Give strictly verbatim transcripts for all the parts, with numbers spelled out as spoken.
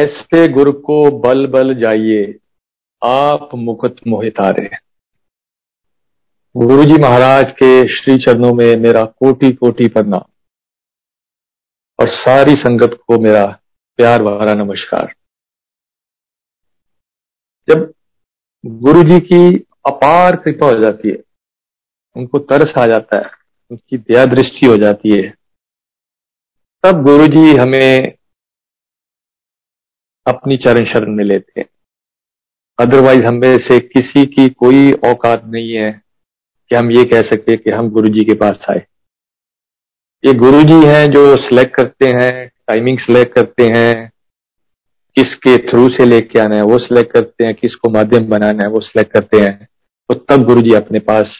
ऐसे गुर को बल बल जाइए, आप मुकुट मोहि तारे। गुरु जी महाराज के श्री चरणों में मेरा कोटि कोटि प्रणाम और सारी संगत को मेरा प्यार भरा नमस्कार। जब गुरु जी की अपार कृपा हो जाती है, उनको तरस आ जाता है, उनकी दया दृष्टि हो जाती है, तब गुरु जी हमें अपनी चरण शरण में लेते हैं। अदरवाइज हमें से किसी की कोई औकात नहीं है कि हम ये कह सके कि हम गुरु जी के पास आए। ये गुरु जी हैं जो सिलेक्ट करते हैं, टाइमिंग सिलेक्ट करते हैं, किसके थ्रू से लेके आना है वो सिलेक्ट करते हैं, किसको माध्यम बनाना है वो सिलेक्ट करते हैं, तो तब गुरु जी अपने पास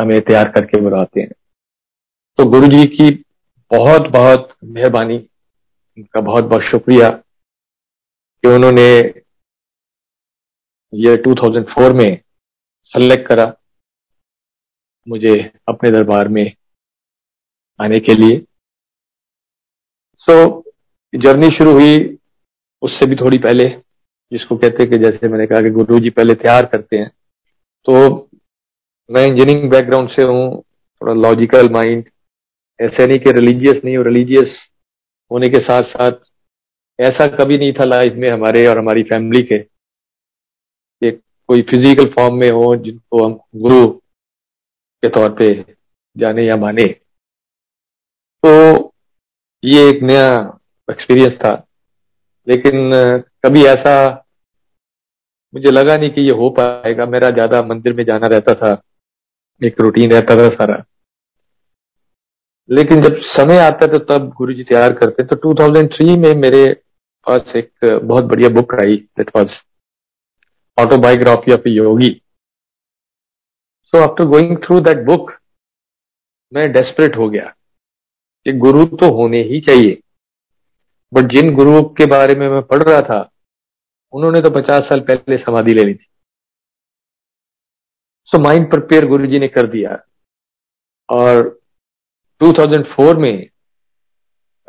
हमें तैयार करके बुलाते हैं। तो गुरु जी की बहुत बहुत मेहरबानी, उनका बहुत बहुत शुक्रिया कि उन्होंने ये दो हज़ार चार में सेलेक्ट करा मुझे अपने दरबार में आने के लिए। सो so, जर्नी शुरू हुई उससे भी थोड़ी पहले, जिसको कहते हैं कि जैसे मैंने कहा कि गुरु जी पहले तैयार करते हैं। तो मैं इंजीनियरिंग बैकग्राउंड से हूँ, थोड़ा लॉजिकल माइंड, ऐसे नहीं कि रिलीजियस नहीं हो, रिलीजियस होने के साथ साथ ऐसा कभी नहीं था लाइफ में हमारे और हमारी फैमिली के कि कोई फिजिकल फॉर्म में हो जिनको हम गुरु के तौर पे जाने या माने। तो ये एक नया एक्सपीरियंस था, लेकिन कभी ऐसा मुझे लगा नहीं कि ये हो पाएगा। मेरा ज्यादा मंदिर में जाना रहता था, एक रूटीन रहता था सारा, लेकिन जब समय आता तो तब गुरुजी तैयार करते। तो दो हज़ार तीन में मेरे पास एक बहुत बढ़िया बुक आई, that was autobiography of Yogi. So after going through that book मैं डेस्परेट हो गया कि गुरु तो होने ही चाहिए। बट जिन गुरुओं के बारे में मैं पढ़ रहा था उन्होंने तो पचास साल पहले समाधि ले ली थी। सो माइंड प्रिपेयर गुरु जी ने कर दिया। और दो हज़ार चार में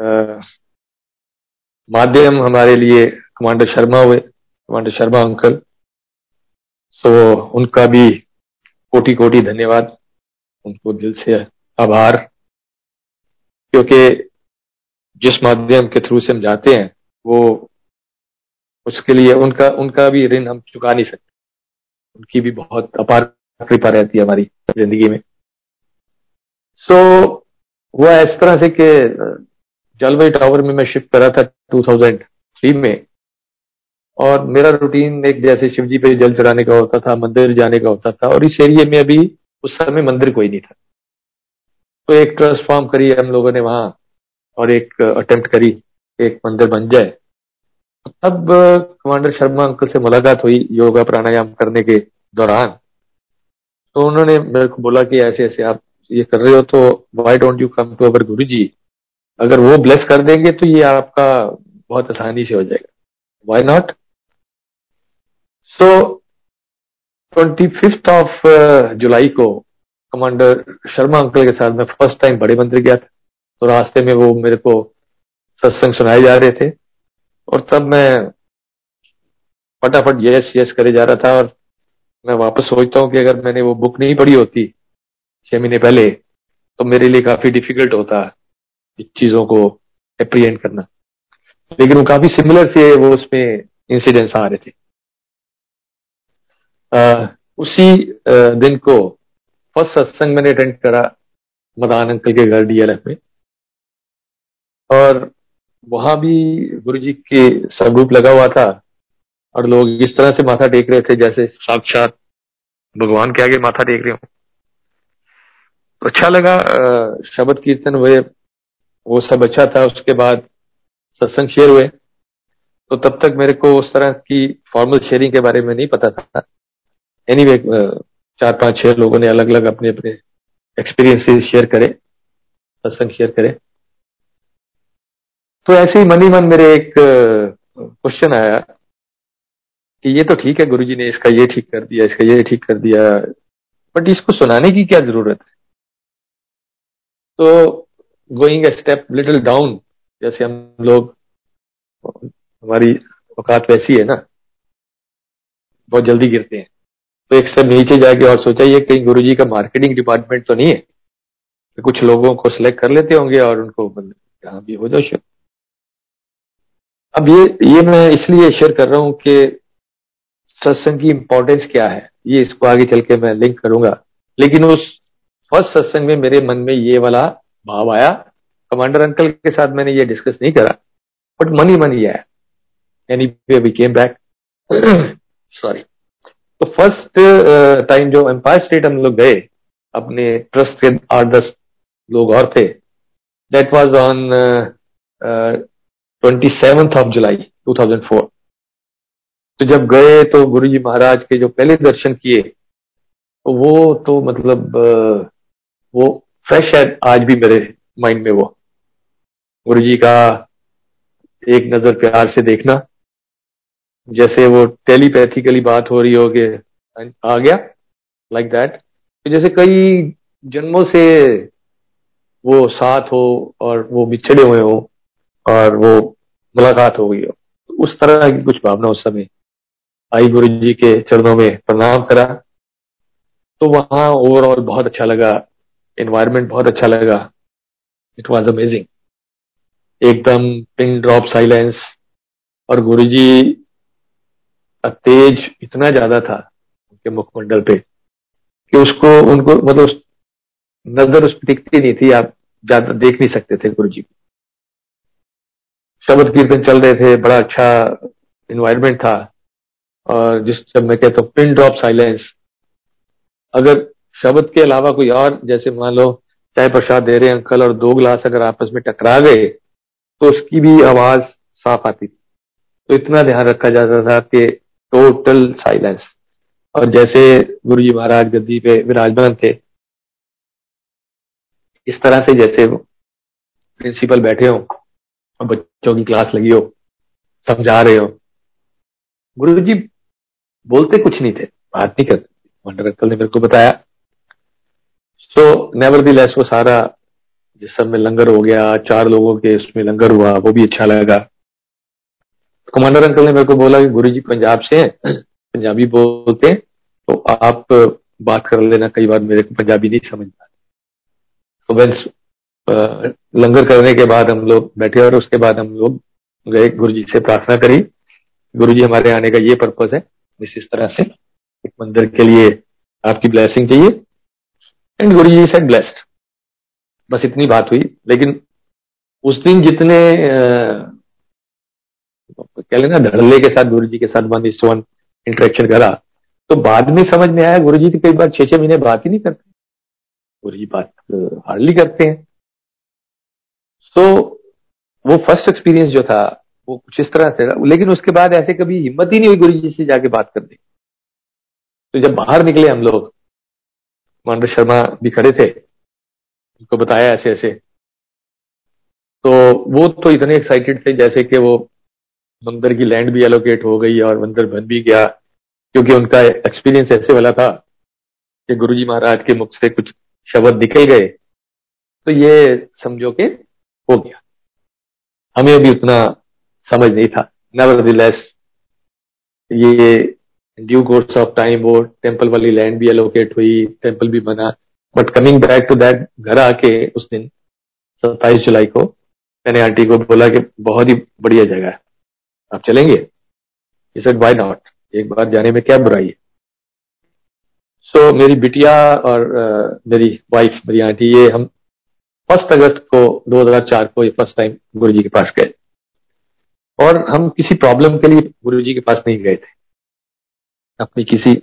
आ, माध्यम हमारे लिए कमांडर शर्मा हुए, कमांडर शर्मा अंकल। सो उनका भी कोटि कोटि धन्यवाद, उनको दिल से आभार, क्योंकि जिस माध्यम के थ्रू से हम जाते हैं वो उसके लिए उनका उनका भी ऋण हम चुका नहीं सकते। उनकी भी बहुत अपार कृपा रहती है हमारी जिंदगी में। सो so, वह इस तरह से कि जलवे टावर में मैं शिफ्ट करा था दो हज़ार तीन में, और मेरा रूटीन एक जैसे शिवजी पे जल चढ़ाने का होता था, मंदिर जाने का होता था, और इस एरिया में अभी उस समय मंदिर कोई नहीं था। तो एक ट्रस्ट फॉर्म करी हम लोगों ने वहां, और एक अटेम्प्ट करी एक मंदिर बन जाए। तब कमांडर शर्मा अंकल से मुलाकात हुई योगा प्राणायाम करने के दौरान। तो उन्होंने मेरे को बोला कि ऐसे ऐसे आप ये कर रहे हो, तो why don't you come to our Guruji, अगर वो ब्लेस कर देंगे तो ये आपका बहुत आसानी से हो जाएगा, why not. So twenty fifth of July को कमांडर शर्मा अंकल के साथ मैं फर्स्ट टाइम बड़े मंदिर गया था। तो रास्ते में वो मेरे को सत्संग सुनाए जा रहे थे, और तब मैं फटाफट यस यस करे जा रहा था। और मैं वापस सोचता हूँ कि अगर मैंने वो बुक नहीं पढ़ी होती छह महीने पहले, तो मेरे लिए काफी डिफिकल्ट होता इस चीजों को एप्रिहेंड करना, लेकिन वो काफी सिमिलर से वो उसमें इंसिडेंट्स आ रहे थे। आ, उसी आ, दिन को फर्स्ट सत्संग मैंने अटेंड करा मदान अंकल के घर डीएलएफ में, और वहां भी गुरुजी के स्वरूप लगा हुआ था, और लोग इस तरह से माथा टेक रहे थे जैसे साक्षात भगवान के आगे माथा टेक रहे हो। अच्छा लगा, शब्द कीर्तन हुए, वो सब अच्छा था। उसके बाद सत्संग शेयर हुए, तो तब तक मेरे को उस तरह की फॉर्मल शेयरिंग के बारे में नहीं पता था। एनीवे चार पांच छह लोगों ने अलग अलग अपने अपने एक्सपीरियंसेस शेयर करे, सत्संग शेयर करे। तो ऐसे ही मन ही मन मेरे एक क्वेश्चन आया कि ये तो ठीक है, गुरुजी ने इसका ये ठीक कर दिया, इसका ये ठीक कर दिया, बट इसको सुनाने की क्या जरूरत है। तो going a step little down, जैसे हम लोग हमारी औकात वैसी है ना, बहुत जल्दी गिरते हैं। तो एक स्टेप नीचे जाके और सोचा ये कहीं गुरुजी का मार्केटिंग डिपार्टमेंट तो नहीं है, तो कुछ लोगों को सिलेक्ट कर लेते होंगे और उनको कहाँ भी हो जाओ शो। अब ये ये मैं इसलिए शेयर कर रहा हूँ कि सत्संग की इम्पोर्टेंस क्या है, ये इसको आगे चल के मैं लिंक करूंगा। लेकिन उस फर्स्ट सत्संग में मेरे मन में ये वाला भाव आया, कमांडर अंकल के साथ मैंने ये डिस्कस नहीं करा, बट मन ही मन ही आया। Anyway we came back, sorry. तो फर्स्ट टाइम जो एम्पायर स्टेट हम लोग गए, अपने ट्रस्ट के आठ दस लोग और थे, that was on twenty seventh of July two thousand four. तो जब गए तो गुरुजी महाराज के जो पहले दर्शन किए, तो वो तो मतलब uh, वो फ्रेश है आज भी मेरे माइंड में। वो गुरुजी का एक नजर प्यार से देखना, जैसे वो टेलीपैथिकली बात हो रही हो कि आ गया, लाइक दैट। तो जैसे कई जन्मों से वो साथ हो और वो बिछड़े हुए हो और वो मुलाकात हो गई हो, तो उस तरह की कुछ भावना उस समय आई। गुरुजी के चरणों में प्रणाम करा, तो वहाँ ओवरऑल बहुत अच्छा लगा, एनवायरनमेंट बहुत अच्छा लगा, इट वाज अमेजिंग। एकदम पिन ड्रॉप साइलेंस, और गुरुजी तेज इतना ज्यादा था उनके मुखमंडल पे कि उसको उनको मतलब नजर उस पर टिकती नहीं थी, आप ज्यादा देख नहीं सकते थे गुरुजी को। शब्द कीर्तन चल रहे थे, बड़ा अच्छा एनवायरनमेंट था, और जिस जब मैं कहता हूँ पिन ड्रॉप साइलेंस, अगर शब्द के अलावा कोई और, जैसे मान लो चाय प्रसाद दे रहे अंकल और दो ग्लास अगर आपस में टकरा गए तो उसकी भी आवाज साफ आती थी। तो इतना ध्यान रखा जाता था कि टोटल साइलेंस। और जैसे गुरुजी महाराज गद्दी पे विराजमान थे, इस तरह से जैसे प्रिंसिपल बैठे हो और बच्चों की क्लास लगी हो, समझा रहे हो। गुरुजी बोलते कुछ नहीं थे, बात नहीं करते, मंडल अंकल ने मेरे को बताया। सो नेवरदीलेस वो सारा जिस सब में लंगर हो गया, चार लोगों के उसमें लंगर हुआ, वो भी अच्छा लगा। कमांडर अंकल ने मेरे को बोला कि गुरुजी पंजाब से हैं, पंजाबी बोलते हैं, तो आप बात कर लेना, कई बार मेरे को पंजाबी नहीं समझ में आती। तो लंगर करने के बाद हम लोग बैठे और उसके बाद हम लोग गए, गुरुजी से प्रार्थना करी। गुरुजी हमारे आने का ये पर्पस है, इस तरह से एक मंदिर के लिए आपकी ब्लेसिंग चाहिए, एंड गुरुजी सेड ब्लेस्ड। बस इतनी बात हुई। लेकिन उस दिन जितने आ, कह लेना धड़ल्ले के साथ गुरुजी के साथ वन इस वन इंटरेक्शन करा, तो बाद में समझ में आया गुरुजी तो कई बार छह छह महीने बात ही नहीं करते, गुरुजी बात हार्डली करते हैं। सो वो फर्स्ट एक्सपीरियंस जो था वो कुछ इस तरह से था। लेकिन उसके बाद ऐसे कभी हिम्मत ही नहीं हुई गुरुजी से जाके बात करने। तो जब बाहर निकले हम लोग, मानव शर्मा भी खड़े थे, उनको बताया ऐसे ऐसे, तो वो तो इतने एक्साइटेड थे जैसे कि वो मंदिर की लैंड भी एलोकेट हो गई और मंदिर बन भी गया, क्योंकि उनका एक्सपीरियंस ऐसे वाला था कि गुरुजी महाराज के मुख से कुछ शब्द निकल गए तो ये समझो के हो गया। हमें भी उतना समझ नहीं था। नेवरदीलेस ये ड्यू कोर्स ऑफ टाइम वो टेम्पल वाली लैंड भी एलोकेट हुई, टेम्पल भी बना। But coming back to that, घर आके उस दिन सत्ताईस जुलाई को मैंने आंटी को बोला कि बहुत ही बढ़िया जगह है, आप चलेंगे? He said, why not? एक बार जाने में क्या बुराई है। सो so, मेरी बिटिया और uh, मेरी वाइफ, मेरी आंटी, ये हम फर्स्ट अगस्त को दो हज़ार चार को ये फर्स्ट टाइम गुरुजी के पास गए, और हम किसी प्रॉब्लम के लिए गुरुजी के पास नहीं गए थे, अपनी किसी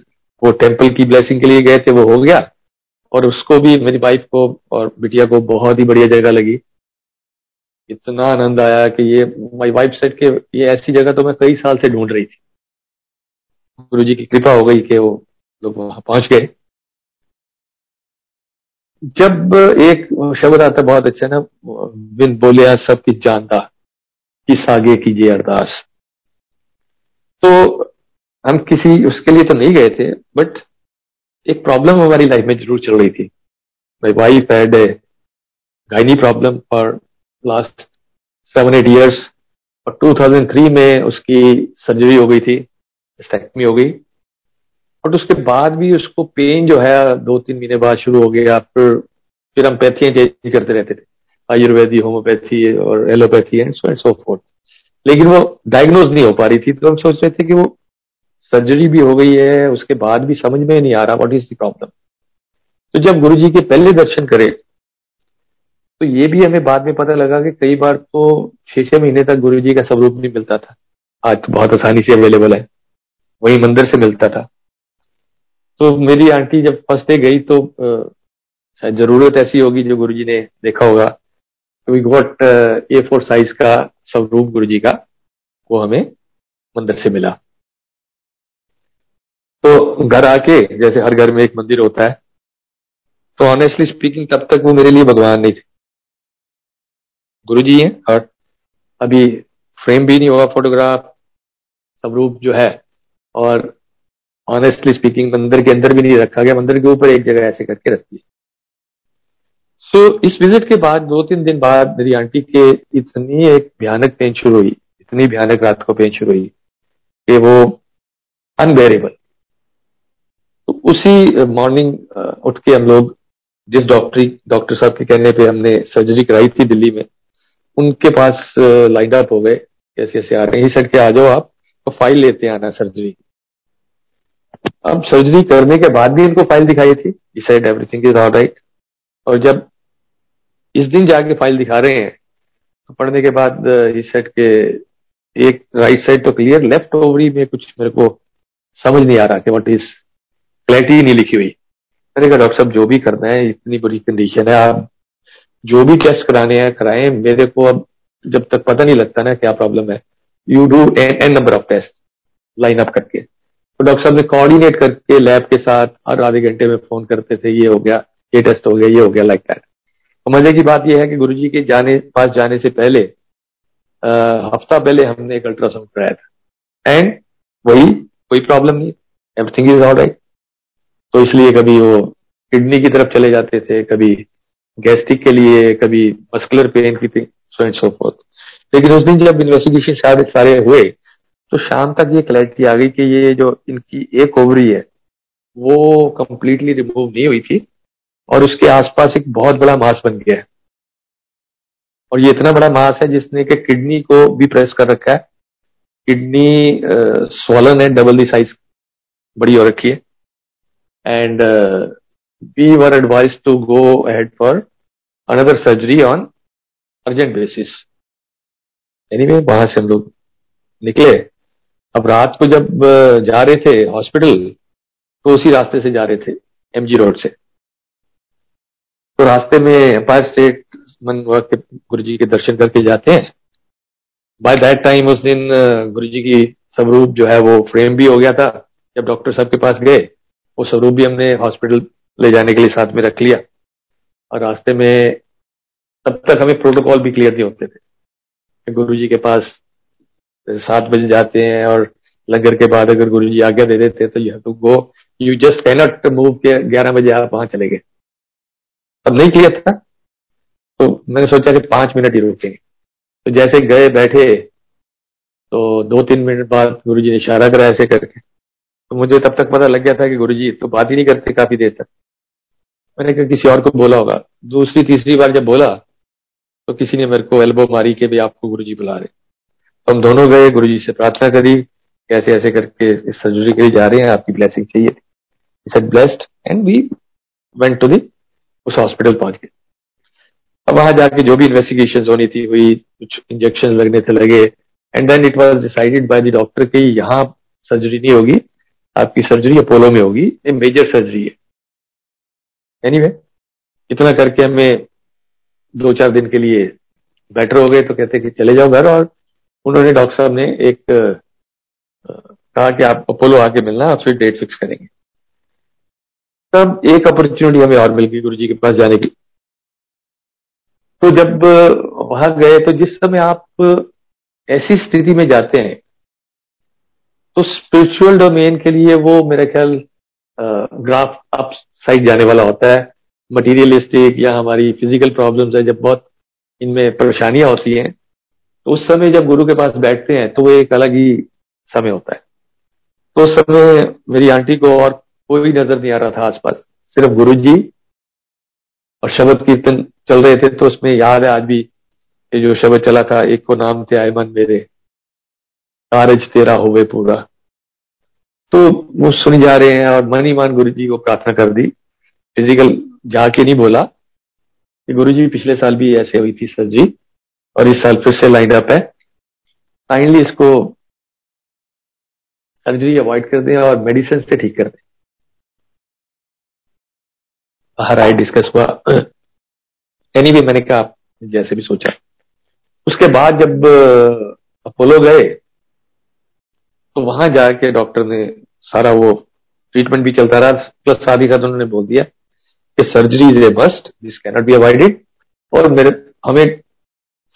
वो टेम्पल की ब्लेसिंग के लिए गए थे, वो हो गया। और उसको भी, मेरी वाइफ को और बिटिया को, बहुत ही बढ़िया जगह लगी, इतना आनंद आया कि ये माई वाइफ सेड के ये ऐसी जगह तो मैं कई साल से ढूंढ रही थी। गुरुजी की कृपा हो गई कि वो लोग वहां पहुंच गए। जब एक शब्द आता बहुत अच्छा ना, बिन बोलिया सब कुछ जानता, किस आगे कीजिए अरदास। तो हम किसी उसके लिए तो नहीं गए थे, बट एक प्रॉब्लम हमारी लाइफ में जरूर चल रही थी। My wife had a gynae problem, और लास्ट सेवन एट ईयर्स और दो हज़ार तीन में उसकी सर्जरी हो गई थी, स्टैक्टमी हो गई, और उसके बाद भी उसको पेन जो है दो तीन महीने बाद शुरू हो गया। फिर फिर हम पैथियाँ चेंज करते रहते थे, आयुर्वेदी, होम्योपैथी और allopathy and so and so forth, लेकिन वो डायग्नोज नहीं हो पा रही थी। तो हम सोच रहे थे कि वो सर्जरी भी हो गई है, उसके बाद भी समझ में नहीं आ रहा व्हाट इज द प्रॉब्लम। तो जब गुरुजी के पहले दर्शन करे तो ये भी हमें बाद में पता लगा कि कई बार तो छह छह महीने तक गुरुजी का स्वरूप नहीं मिलता था, आज तो बहुत आसानी से अवेलेबल है, वही मंदिर से मिलता था। तो मेरी आंटी जब फर्स्ट डे गई तो शायद जरूरत ऐसी होगी जो गुरुजी ने देखा होगा, we got A four size का स्वरूप गुरुजी का, वो हमें मंदिर से मिला। तो घर आके, जैसे हर घर में एक मंदिर होता है, तो ऑनेस्टली स्पीकिंग तब तक वो मेरे लिए भगवान नहीं थे, गुरुजी हैं। और अभी फ्रेम भी नहीं होगा फोटोग्राफ, स्वरूप जो है, और ऑनेस्टली स्पीकिंग मंदिर के अंदर भी नहीं रखा गया, मंदिर के ऊपर एक जगह ऐसे करके रखती है। तो इस विजिट के बाद दो तीन दिन बाद मेरी आंटी के इतनी एक भयानक पेन शुरू हुई, इतनी भयानक रात को पेन शुरू हुई कि वो अनबेरेबल। तो उसी मॉर्निंग उठ के हम लोग जिस डॉक्टरी डॉक्टर साहब के कहने पे हमने सर्जरी कराई थी दिल्ली में, उनके पास लाइन अप हो गए, कैसे कैसे आ रहे हैं, यही सर के आ जाओ आप, तो फाइल लेते आना सर्जरी। अब सर्जरी करने के बाद भी इनको फाइल दिखाई थी, he said everything is alright. और जब इस दिन जाके फाइल दिखा रहे हैं तो पढ़ने के बाद इस साइड के एक राइट साइड तो क्लियर, लेफ्ट ओवरी में कुछ मेरे को समझ नहीं आ रहा कि व्हाट इज, क्लैरिटी नहीं लिखी हुई। मैंने कहा डॉक्टर साहब जो भी करना है, इतनी बुरी कंडीशन है, आप जो भी टेस्ट कराने हैं कराएं, मेरे को अब जब तक पता नहीं लगता ना क्या प्रॉब्लम है, you do N N number of test line up करके। तो डॉक्टर साहब ने कोऑर्डिनेट करके लैब के साथ हर आधे घंटे में फोन करते थे, ये हो गया, ये टेस्ट हो गया, ये हो गया, लाइक दैट। मजे की बात यह है कि गुरुजी के जाने पास जाने से पहले आ, हफ्ता पहले हमने एक अल्ट्रासाउंड कराया था, एंड वही कोई प्रॉब्लम नहीं, एवरीथिंग इज ऑलराइट। तो इसलिए कभी वो किडनी की तरफ चले जाते थे, कभी गैस्ट्रिक के लिए, कभी मस्कुलर पेन की थी, सो एंड सो फोर्थ। लेकिन उस दिन जब इन्वेस्टिगेशन सारे सारे हुए तो शाम तक ये क्लैरिटी आ गई कि ये जो इनकी एक ओवरी है वो कंप्लीटली रिमूव नहीं हुई थी, और उसके आसपास एक बहुत बड़ा मास बन गया है, और ये इतना बड़ा मास है जिसने के किडनी को भी प्रेस कर रखा है, किडनी स्वलन है, डबल दी साइज बड़ी हो रखी है। And we were advise to go ahead for another surgery on urgent basis. Anyway वहां से हम लोग निकले। अब रात को जब जा रहे थे हॉस्पिटल तो उसी रास्ते से जा रहे थे, एमजी रोड से। तो रास्ते में एम्पायर स्टेट मन के गुरुजी के दर्शन करके जाते हैं। बाय दैट टाइम उस दिन गुरुजी की स्वरूप जो है वो फ्रेम भी हो गया था। जब डॉक्टर साहब के पास गए वो स्वरूप भी हमने हॉस्पिटल ले जाने के लिए साथ में रख लिया, और रास्ते में तब तक हमें प्रोटोकॉल भी क्लियर नहीं होते थे। गुरुजी के पास सात बजे जाते हैं और लंगर के बाद अगर गुरुजी आज्ञा दे देते तो you have to go, you just can not move के ग्यारह बजे आप वहां चले गए, अब नहीं क्लियर था। तो मैंने सोचा कि पांच मिनट ही रुकेंगे। तो जैसे गए बैठे तो दो तीन मिनट बाद गुरुजी ने इशारा करा ऐसे करके, तो मुझे तब तक पता लग गया था कि गुरुजी तो बात ही नहीं करते काफी देर तक। मैंने कहा किसी और को बोला होगा। दूसरी तीसरी बार जब बोला तो किसी ने मेरे को एल्बो मारी के भी आपको गुरुजी बुला रहे। तो हम दोनों गए, गुरुजी से प्रार्थना करी, ऐसे ऐसे करके सर्जरी के लिए जा रहे हैं, आपकी ब्लेसिंग चाहिए। He said blessed and we went to the उस हॉस्पिटल पहुंच गए। अब वहां जाके जो भी इन्वेस्टिगेशन होनी थी हुई, कुछ इंजेक्शन लगने थे लगे, and then it was decided by the doctor कि यहाँ सर्जरी नहीं होगी, आपकी सर्जरी अपोलो में होगी, ये मेजर सर्जरी है। एनीवे anyway, इतना करके हमें दो चार दिन के लिए बेटर हो गए। तो कहते कि चले जाओ घर, और उन्होंने डॉक्टर साहब ने एक कहा कि आप अपोलो आके मिलना, आप फिर डेट फिक्स करेंगे। तब एक अपॉर्चुनिटी हमें और मिल गई गुरुजी के पास जाने की। तो जब वहां गए तो जिस समय आप ऐसी स्थिति में जाते हैं तो स्पिरिचुअल डोमेन के लिए वो मेरा ख्याल ग्राफ अप साइड जाने वाला होता है। मटीरियलिस्टिक या हमारी फिजिकल प्रॉब्लम्स है, जब बहुत इनमें परेशानियां होती हैं तो उस समय जब गुरु के पास बैठते हैं तो वो एक अलग ही समय होता है। तो उस समय मेरी आंटी को और कोई नजर नहीं आ रहा था आसपास, सिर्फ गुरु जी और शब्द कीर्तन चल रहे थे। तो उसमें याद है आज भी ये जो शब्द चला था, एक को नाम थे आए मन मेरे, कारज तेरा होवे पूरा। तो वो सुनी जा रहे हैं और मन ही मान गुरु जी को प्रार्थना कर दी, फिजिकल जाके नहीं बोला। गुरु जी पिछले साल भी ऐसे हुई थी सर्जरी और इस साल फिर से लाइन अप है, काइंडली इसको सर्जरी अवॉइड कर दें और मेडिसिन से ठीक कर दें। बाहर आए, डिस्कस हुआ, एनी वे मैंने कहा जैसे भी सोचा। उसके बाद जब अपोलो गए तो वहां जाके डॉक्टर ने सारा वो ट्रीटमेंट भी चलता रहा, प्लस साथ ही साथ उन्होंने बोल दिया कि surgery is a must, this can not be avoided, और मेरे हमें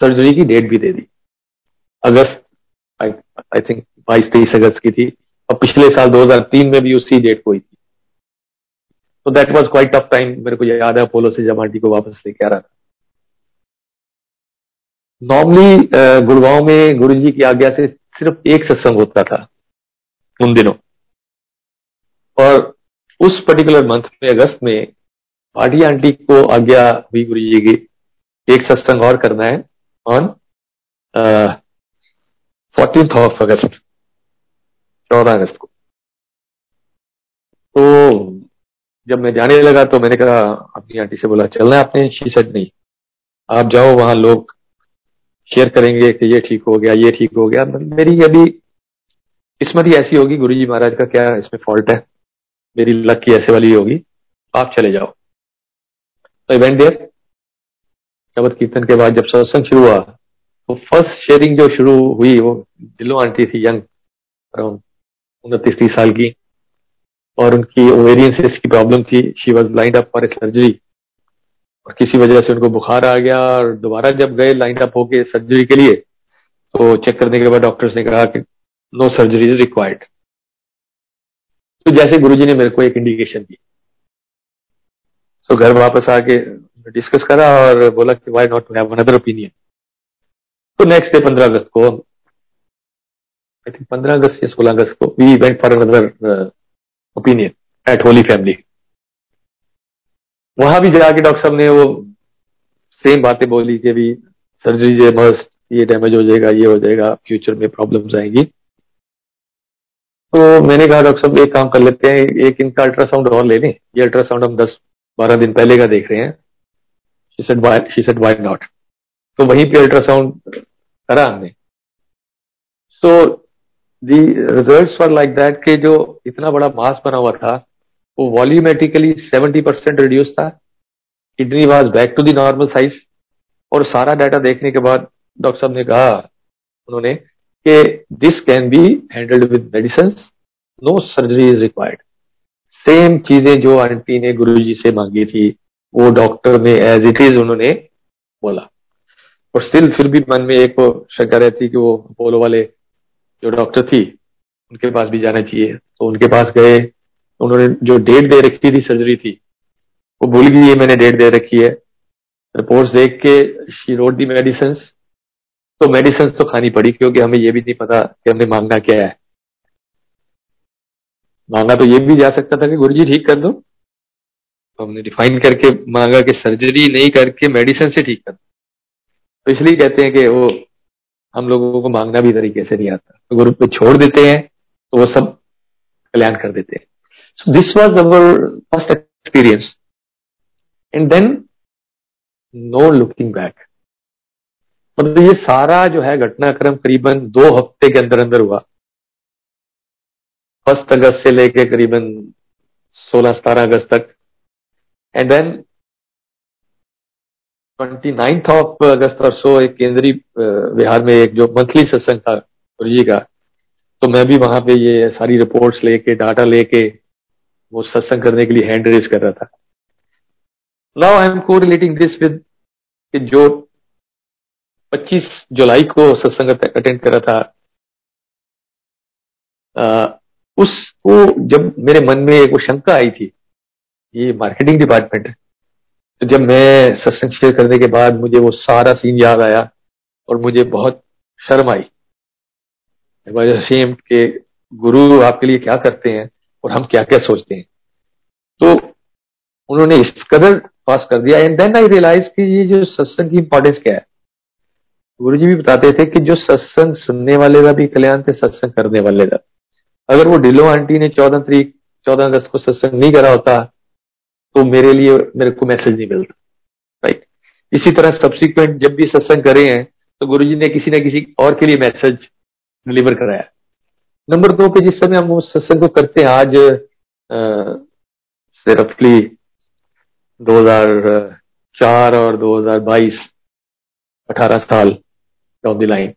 सर्जरी की डेट भी दे दी। अगस्त आई थिंक बाईस तेईस अगस्त की थी और पिछले साल दो हज़ार तीन में भी उसी डेट को ही थी। तो that was quite tough time. मेरे को याद है अपोलो से जब आंटी को वापस लेके आ रहा था। नॉर्मली गुड़गांव में गुरु जी की आज्ञा से सिर्फ एक सत्संग होता था उन दिनों, और उस पर्टिकुलर मंथ में अगस्त में भाटी आंटी को आज्ञा हुई गुरु जी की एक सत्संग और करना है ऑन फोर्टीन्थ ऑफ अगस्त, चौदह अगस्त को। तो जब मैं जाने लगा तो मैंने कहा अपनी आंटी से बोला चलना है आपने? शी सेड नहीं, आप जाओ, वहां लोग शेयर करेंगे कि ये ठीक हो गया, ये ठीक हो गया। मेरी अभी किस्मत ही ऐसी होगी, गुरु जी महाराज का क्या इसमें फॉल्ट है, मेरी लक की ऐसे वाली होगी, आप चले जाओ। तो इवेंट देर शब्द कीर्तन के बाद जब सत्संग शुरू हुआ तो फर्स्ट शेयरिंग जो शुरू हुई वो दिलो आंटी थी, यंग, अराउंड उनतीस तीस साल की, और उनकी ओवेरियन सिस्ट की प्रॉब्लम थी। She was lined up for a surgery और किसी वजह से उनको बुखार आ गया और दोबारा जब गए लाइन अप होके सर्जरी के लिए तो चेक करने के बाद डॉक्टर्स ने कहा कि नो सर्जरी इज रिक्वायर्ड। तो जैसे गुरुजी ने मेरे को एक इंडिकेशन दी, तो घर वापस आके डिस्कस करा और बोला कि why not to have another opinion. तो नेक्स्ट डे पंद्रह अगस्त को, आई थिंक पंद्रह अगस्त या सोलह अगस्त को, we went for another opinion at Holy Family. वहां भी जाके डॉक्टर साहब ने वो सेम बातें बोली कि भी सर्जरी जे मस्ट, ये डैमेज हो जाएगा, ये हो जाएगा, फ्यूचर में प्रॉब्लम्स आएंगी। तो मैंने कहा डॉक्टर साहब एक काम कर लेते हैं, एक इनका अल्ट्रासाउंड और ले लें, ये अल्ट्रासाउंड हम दस बारह दिन पहले का देख रहे हैं। She said why, she said why not. तो वहीं पे अल्ट्रासाउंड करा हमने। So the results were like that कि जो इतना बड़ा मास बना हुआ था वो वॉल्यूमेटिकली सेवेंटी परसेंट रिड्यूस था, kidney was back to the normal size. और सारा डाटा देखने के बाद डॉक्टर साहब ने कहा, उन्होंने कि this can be handled with medicine, no surgery is required. Same चीजें जो आंटी ने गुरुजी से मांगी थी वो डॉक्टर ने एज इट इज उन्होंने बोला। और स्टिल फिर भी मन में एक शंका रहती कि वो अपोलो वाले जो डॉक्टर थी उनके पास भी जाना चाहिए। तो उनके पास गए, उन्होंने जो डेट दे रखी थी सर्जरी थी वो भूल गई है, मैंने डेट दे रखी है। रिपोर्ट्स देख के शी रोट दी मेडिसिन। तो मेडिसिन तो खानी पड़ी क्योंकि हमें ये भी नहीं पता कि हमने मांगना क्या है। मांगा तो ये भी जा सकता था कि गुरुजी ठीक कर दो, तो हमने डिफाइन करके मांगा कि सर्जरी नहीं करके मेडिसिन से ठीक कर दो। तो इसलिए कहते हैं कि वो हम लोगों को मांगना भी तरीके से नहीं आता, तो गुरु पे छोड़ देते हैं तो वो सब कल्याण कर देते हैं। So this was our first experience, and then no looking back. मतलब ये सारा जो है घटनाक्रम करीबन दो हफ्ते के अंदर अंदर हुआ, फर्स्ट अगस्त से लेके करीबन सोलह सत्रह अगस्त तक। And then twenty ninth of August और सो एक केंद्रीय बिहार में एक जो मंथली सत्संग था गुरु जी का, तो मैं भी वहां पे ये सारी रिपोर्ट्स लेके डाटा लेके वो सत्संग करने के लिए हैंड रेज कर रहा था। Now I am correlating this with कि जो पच्चीस जुलाई को सत्संग अटेंड कर रहा था, उसको जब मेरे मन में एक शंका आई थी, ये मार्केटिंग डिपार्टमेंट है, तो जब मैं सत्संग शेयर करने के बाद मुझे वो सारा सीन याद आया और मुझे बहुत शर्माई। ashamed के गुरु आपके लिए क्या करते हैं और हम क्या क्या सोचते हैं। तो उन्होंने इस कदर पास कर दिया। एंड देन आई रियलाइज कि ये जो सत्संग की इंपॉर्टेंस क्या है। गुरु जी भी बताते थे कि जो सत्संग सुनने वाले का भी कल्याण थे, सत्संग करने वाले का। अगर वो ढिल्लो आंटी ने चौदह तारीख चौदह अगस्त को सत्संग नहीं करा होता तो मेरे लिए मेरे को मैसेज नहीं मिलता, राइट। इसी तरह सब्सिक्वेंट जब भी सत्संग करे हैं तो गुरु जी ने किसी ना किसी और के लिए मैसेज डिलीवर कराया। नंबर दो पे जिस समय हम उस सत्संग को करते हैं, आज रफली दो हजार चार और दो हजार बाईस अठारह साल डाउन द लाइन,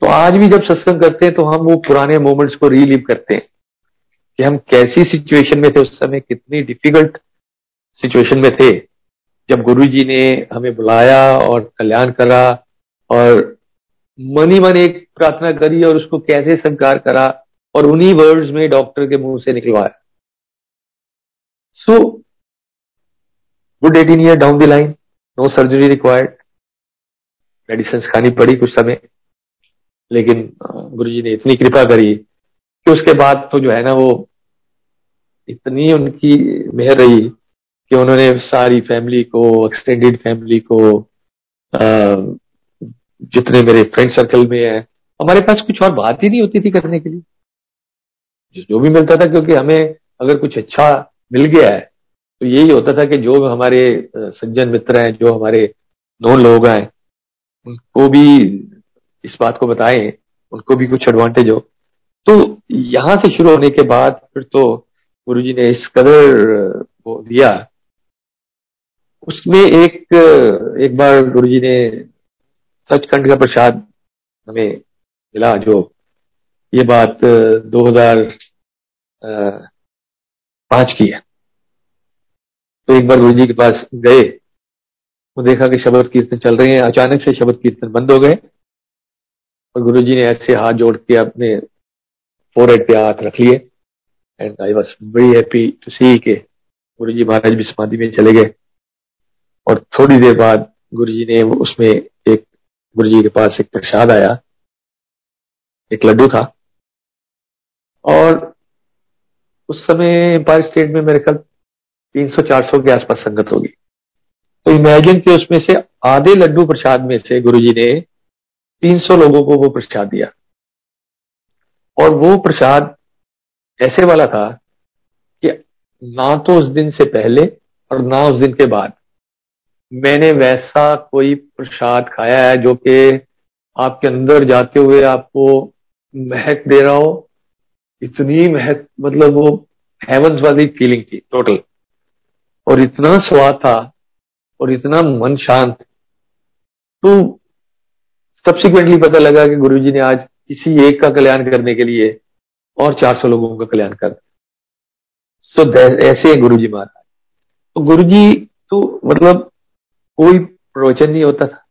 तो आज भी जब सत्संग करते हैं तो हम वो पुराने मोमेंट्स को रिलीव करते हैं कि हम कैसी सिचुएशन में थे उस समय, कितनी डिफिकल्ट सिचुएशन में थे जब गुरुजी ने हमें बुलाया और कल्याण करा और मनी मन एक प्रार्थना करी और उसको कैसे संकार करा और उन्हीं वर्ड्स में डॉक्टर के मुंह से निकलवाया। So good eighteen year down the line, no surgery required, medicine खानी पड़ी कुछ समय, लेकिन गुरुजी ने इतनी कृपा करी कि उसके बाद तो जो है ना वो इतनी उनकी मेहर रही कि उन्होंने सारी फैमिली को, एक्सटेंडेड फैमिली को, आ, जितने मेरे फ्रेंड सर्कल में है, हमारे पास कुछ और बात ही नहीं होती थी करने के लिए। जो भी मिलता था, क्योंकि हमें अगर कुछ अच्छा मिल गया है तो यही होता था कि जो हमारे सज्जन मित्र हैं, जो हमारे नॉन लोग हैं, उनको भी इस बात को बताएं, उनको भी कुछ एडवांटेज हो। तो यहाँ से शुरू होने के बाद फिर तो गुरुजी ने इस कदर वो दिया। उसमें एक एक बार गुरुजी ने सचखंड का प्रसाद हमें मिला, जो ये बात दो हजार पाँच की है। तो एक बार गुरुजी के पास गए, वो देखा कि शब्द कीर्तन चल रहे हैं, अचानक से शब्द कीर्तन बंद हो गए और गुरुजी ने ऐसे हाथ जोड़ के अपने फोरहेड पे हाथ रख लिए। And I was very happy to see के गुरुजी महाराज भी समाधि में चले गए। और थोड़ी देर बाद गुरुजी ने उसमें एक गुरुजी के पास एक प्रसाद आया, एक लड्डू था। और उस समय एम्पायर स्टेट में मेरे ख्याल तीन सौ चार सौ के आसपास संगत होगी। तो इमेजिन कि उसमें से आधे लड्डू प्रसाद में से गुरुजी ने तीन सौ लोगों को वो प्रसाद दिया। और वो प्रसाद ऐसे वाला था कि ना तो उस दिन से पहले और ना उस दिन के बाद मैंने वैसा कोई प्रसाद खाया है जो कि आपके अंदर जाते हुए आपको महक दे रहा हो। इतनी महक, मतलब वो हेवंस वाली फीलिंग थी टोटल। और इतना स्वाद था और इतना मन शांत। तो सब्सिक्वेंटली पता लगा कि गुरुजी ने आज किसी एक का कल्याण करने के लिए और चार सौ लोगों का कल्याण कर। सो so, ऐसे हैं गुरुजी महाराज। तो गुरुजी तो मतलब कोई प्रवचन नहीं होता था,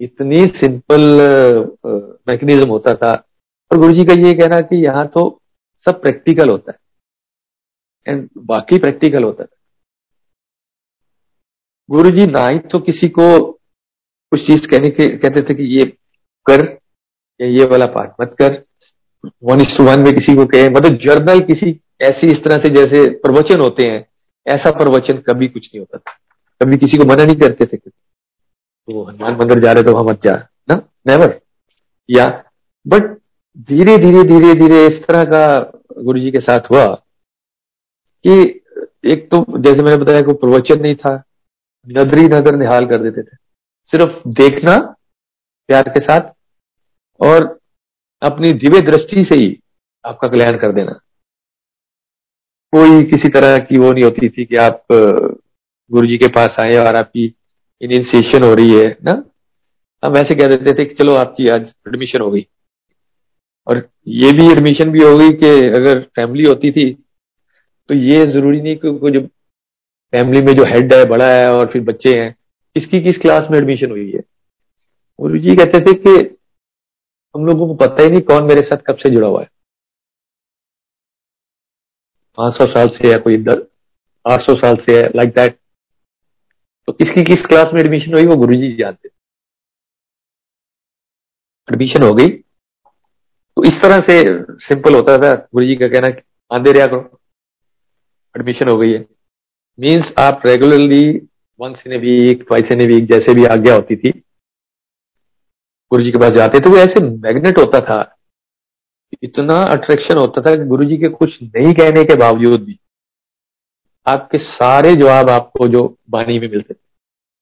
इतनी सिंपल मैकेनिज्म होता था। और गुरुजी का ये कहना कि यहाँ तो सब प्रैक्टिकल होता है, एंड बाकी प्रैक्टिकल होता था। गुरुजी ना ही तो किसी को कुछ चीज कहने के कहते थे कि ये कर या ये वाला पाठ मत कर, वन इस टू वन में किसी को कहे, मतलब जर्नल किसी ऐसी इस तरह से जैसे प्रवचन होते हैं ऐसा प्रवचन कभी कुछ नहीं होता था। कभी किसी को मना नहीं करते थे तो हनुमान मंदिर जा रहे तो वहां मत जा, ना, नेवर। या बट धीरे धीरे धीरे धीरे इस तरह का गुरुजी के साथ हुआ कि एक तो जैसे मैंने बताया कोई प्रवचन नहीं था, नदरी नजर निहाल कर देते थे, सिर्फ देखना प्यार के साथ और अपनी दिव्य दृष्टि से ही आपका कल्याण कर देना। कोई किसी तरह की वो नहीं होती थी कि आप गुरुजी के पास आए और आपकी इनिशिएशन हो रही है ना। हम ऐसे कह देते थे कि चलो आपकी आज एडमिशन हो गई। और ये भी एडमिशन भी हो गई कि अगर फैमिली होती थी तो ये जरूरी नहीं कि जो फैमिली में जो हेड है, बड़ा है और फिर बच्चे हैं, किसकी किस क्लास में एडमिशन हुई है। गुरुजी कहते थे कि हम लोगों को पता ही नहीं कौन मेरे साथ कब से जुड़ा हुआ है, पांच सौ साल से है, कोई आठ सौ साल से है, लाइक दैट। तो किसकी किस क्लास में एडमिशन हुई वो गुरुजी जानते। एडमिशन हो गई। तो इस तरह से सिंपल होता था। गुरु जी का कहना आंदे रहा करो, एडमिशन हो गई है, मीन्स आप regularly once in a week, twice in a week, जैसे भी आज्ञा होती थी गुरु जी के पास जाते थे। वो ऐसे मैग्नेट होता था, इतना अट्रैक्शन होता था कि गुरु जी के कुछ नहीं कहने के बावजूद भी आपके सारे जवाब आपको जो वाणी में मिलते थे,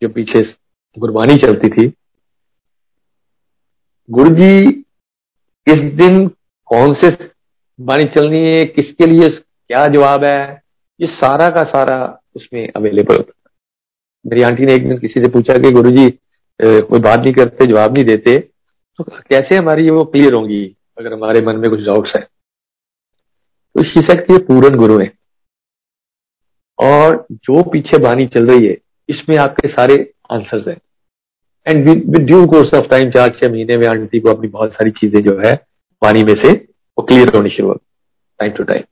जो पीछे गुरबाणी चलती थी। गुरु जी किस दिन कौन से वाणी चलनी है, किसके लिए क्या जवाब है, ये सारा का सारा उसमें अवेलेबल होता था। मेरी आंटी ने एक दिन किसी से पूछा कि गुरु जी कोई बात नहीं करते, जवाब नहीं देते, तो कैसे हमारी वो क्लियर होंगी अगर हमारे मन में कुछ डाउट्स है। तो शी सेड कि ये पूर्ण गुरु है और जो पीछे वाणी चल रही है इसमें आपके सारे आंसर्स हैं। And with due course of time चार छह महीने में आंटी को अपनी बहुत सारी चीजें जो है वाणी में से वो क्लियर होनी शुरू होगी टाइम टू टाइम।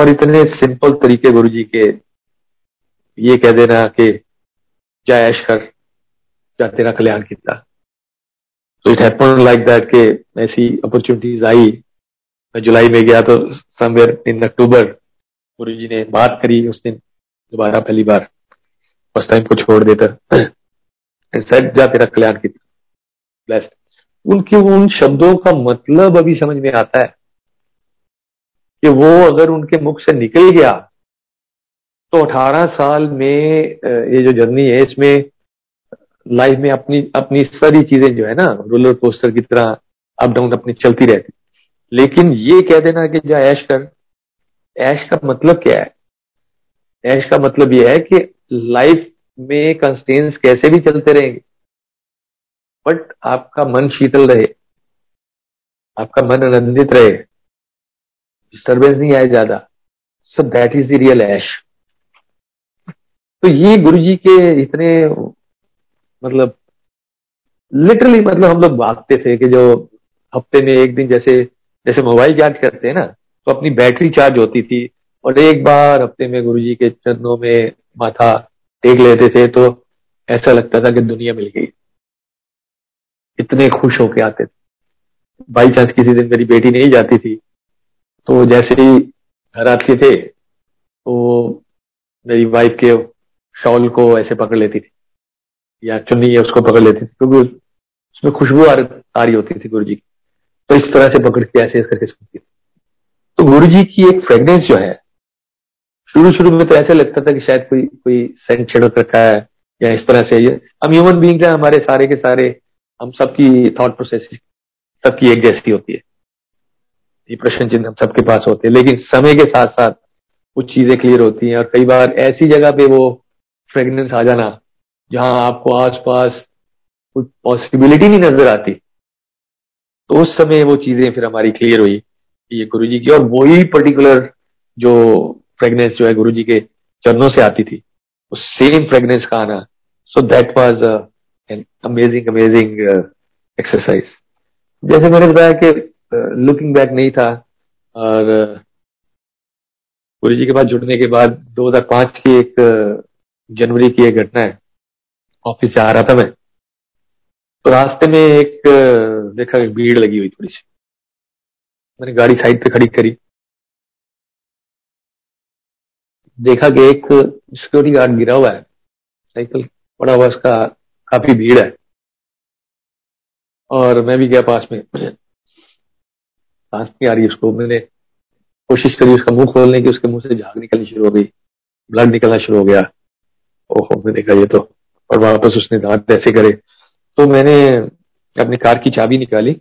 और इतने सिंपल तरीके गुरु जी के, ये कह देना कि जय ऐश कर, जा तेरा कल्याण कितना। तो इट हैपेंड लाइक दैट के ऐसी अपॉर्चुनिटीज आई। मैं जुलाई में गया तो समवेयर इन अक्टूबर गुरु जी ने बात करी उस दिन दोबारा, पहली बार फर्स्ट टाइम को छोड़ देता सेट जा तेरा कल्याण कितना ब्लेस्ड। उनके उन शब्दों का मतलब अभी समझ में आता है कि वो अगर उनके मुख से निकल गया तो अठारह साल में ये जो जर्नी है इसमें लाइफ में अपनी अपनी सारी चीजें जो है ना रोलर कोस्टर की तरह अप डाउन अपनी चलती रहती। लेकिन ये कह देना कि जा ऐश कर, ऐश का मतलब क्या है? ऐश का मतलब ये है कि लाइफ में कंस्टेंस कैसे भी चलते रहेंगे बट आपका मन शीतल रहे, आपका मन आनंदित रहे, डिस्टर्बेंस नहीं आए ज्यादा। So that is the real ऐश। तो ये गुरु जी के इतने मतलब लिटरली मतलब हम लोग भागते थे कि जो हफ्ते में एक दिन जैसे जैसे मोबाइल चार्ज करते हैं ना तो अपनी बैटरी चार्ज होती थी और एक बार हफ्ते में गुरु जी के चरणों में माथा देख लेते थे तो ऐसा लगता था कि दुनिया मिल गई, इतने खुश होके आते थे। बाई चांस किसी दिन मेरी बेटी नहीं जाती थी तो जैसे ही घर आते थे तो मेरी वाइफ के शॉल को ऐसे पकड़ लेती थी या चुन्नी है उसको पकड़ लेती थी क्योंकि उसमें खुशबू आ रही होती थी गुरु जी की, तो इस तरह से पकड़ के ऐसे करके सुनती थी। तो गुरु जी की एक फ्रेगनेंस जो है शुरू शुरू में तो ऐसे लगता था कि शायद कोई कोई सेंट छिड़क रखा है या इस तरह से। हम ह्यूमन बीइंग हैं, हमारे सारे के सारे हम सबकी थॉट प्रोसेस सबकी एक जैसी होती है, ये प्रश्न चिन्ह हम सबके पास होते हैं। लेकिन समय के साथ साथ कुछ चीजें क्लियर होती हैं और कई बार ऐसी जगह पे वो फ्रेगनेंस आ जाना जहां आपको आसपास कुछ पॉसिबिलिटी नहीं नजर आती, तो उस समय वो चीजें फिर हमारी क्लियर हुई ये गुरु जी की। और वही पर्टिकुलर जो फ्रेगनेंस जो है गुरु जी के चरणों से आती थी उस सेम फ्रेगनेंस का आना, so that was an amazing amazing exercise. जैसे मैंने बताया कि लुकिंग बैक नहीं था। और गुरु जी के पास जुड़ने के बाद दो हज़ार पाँच की एक जनवरी की एक घटना है। ऑफिस से आ रहा था मैं तो रास्ते में एक देखा भीड़ लगी हुई थोड़ी सी, मैंने गाड़ी साइड पे खड़ी करी, देखा कि एक सिक्योरिटी गार्ड गिरा हुआ है, साइकिल पड़ा हुआ, उसका काफी भीड़ है और मैं भी गया पास में, सांस नहीं आ रही उसको। मैंने कोशिश करी उसका मुंह खोलने की, उसके मुंह से झाग निकलनी शुरू हो गई, ब्लड निकलना शुरू हो गया। ओहो, मैंने कहा ये तो, और वापस उसने दांत ऐसे करे तो मैंने अपनी कार की चाबी निकाली,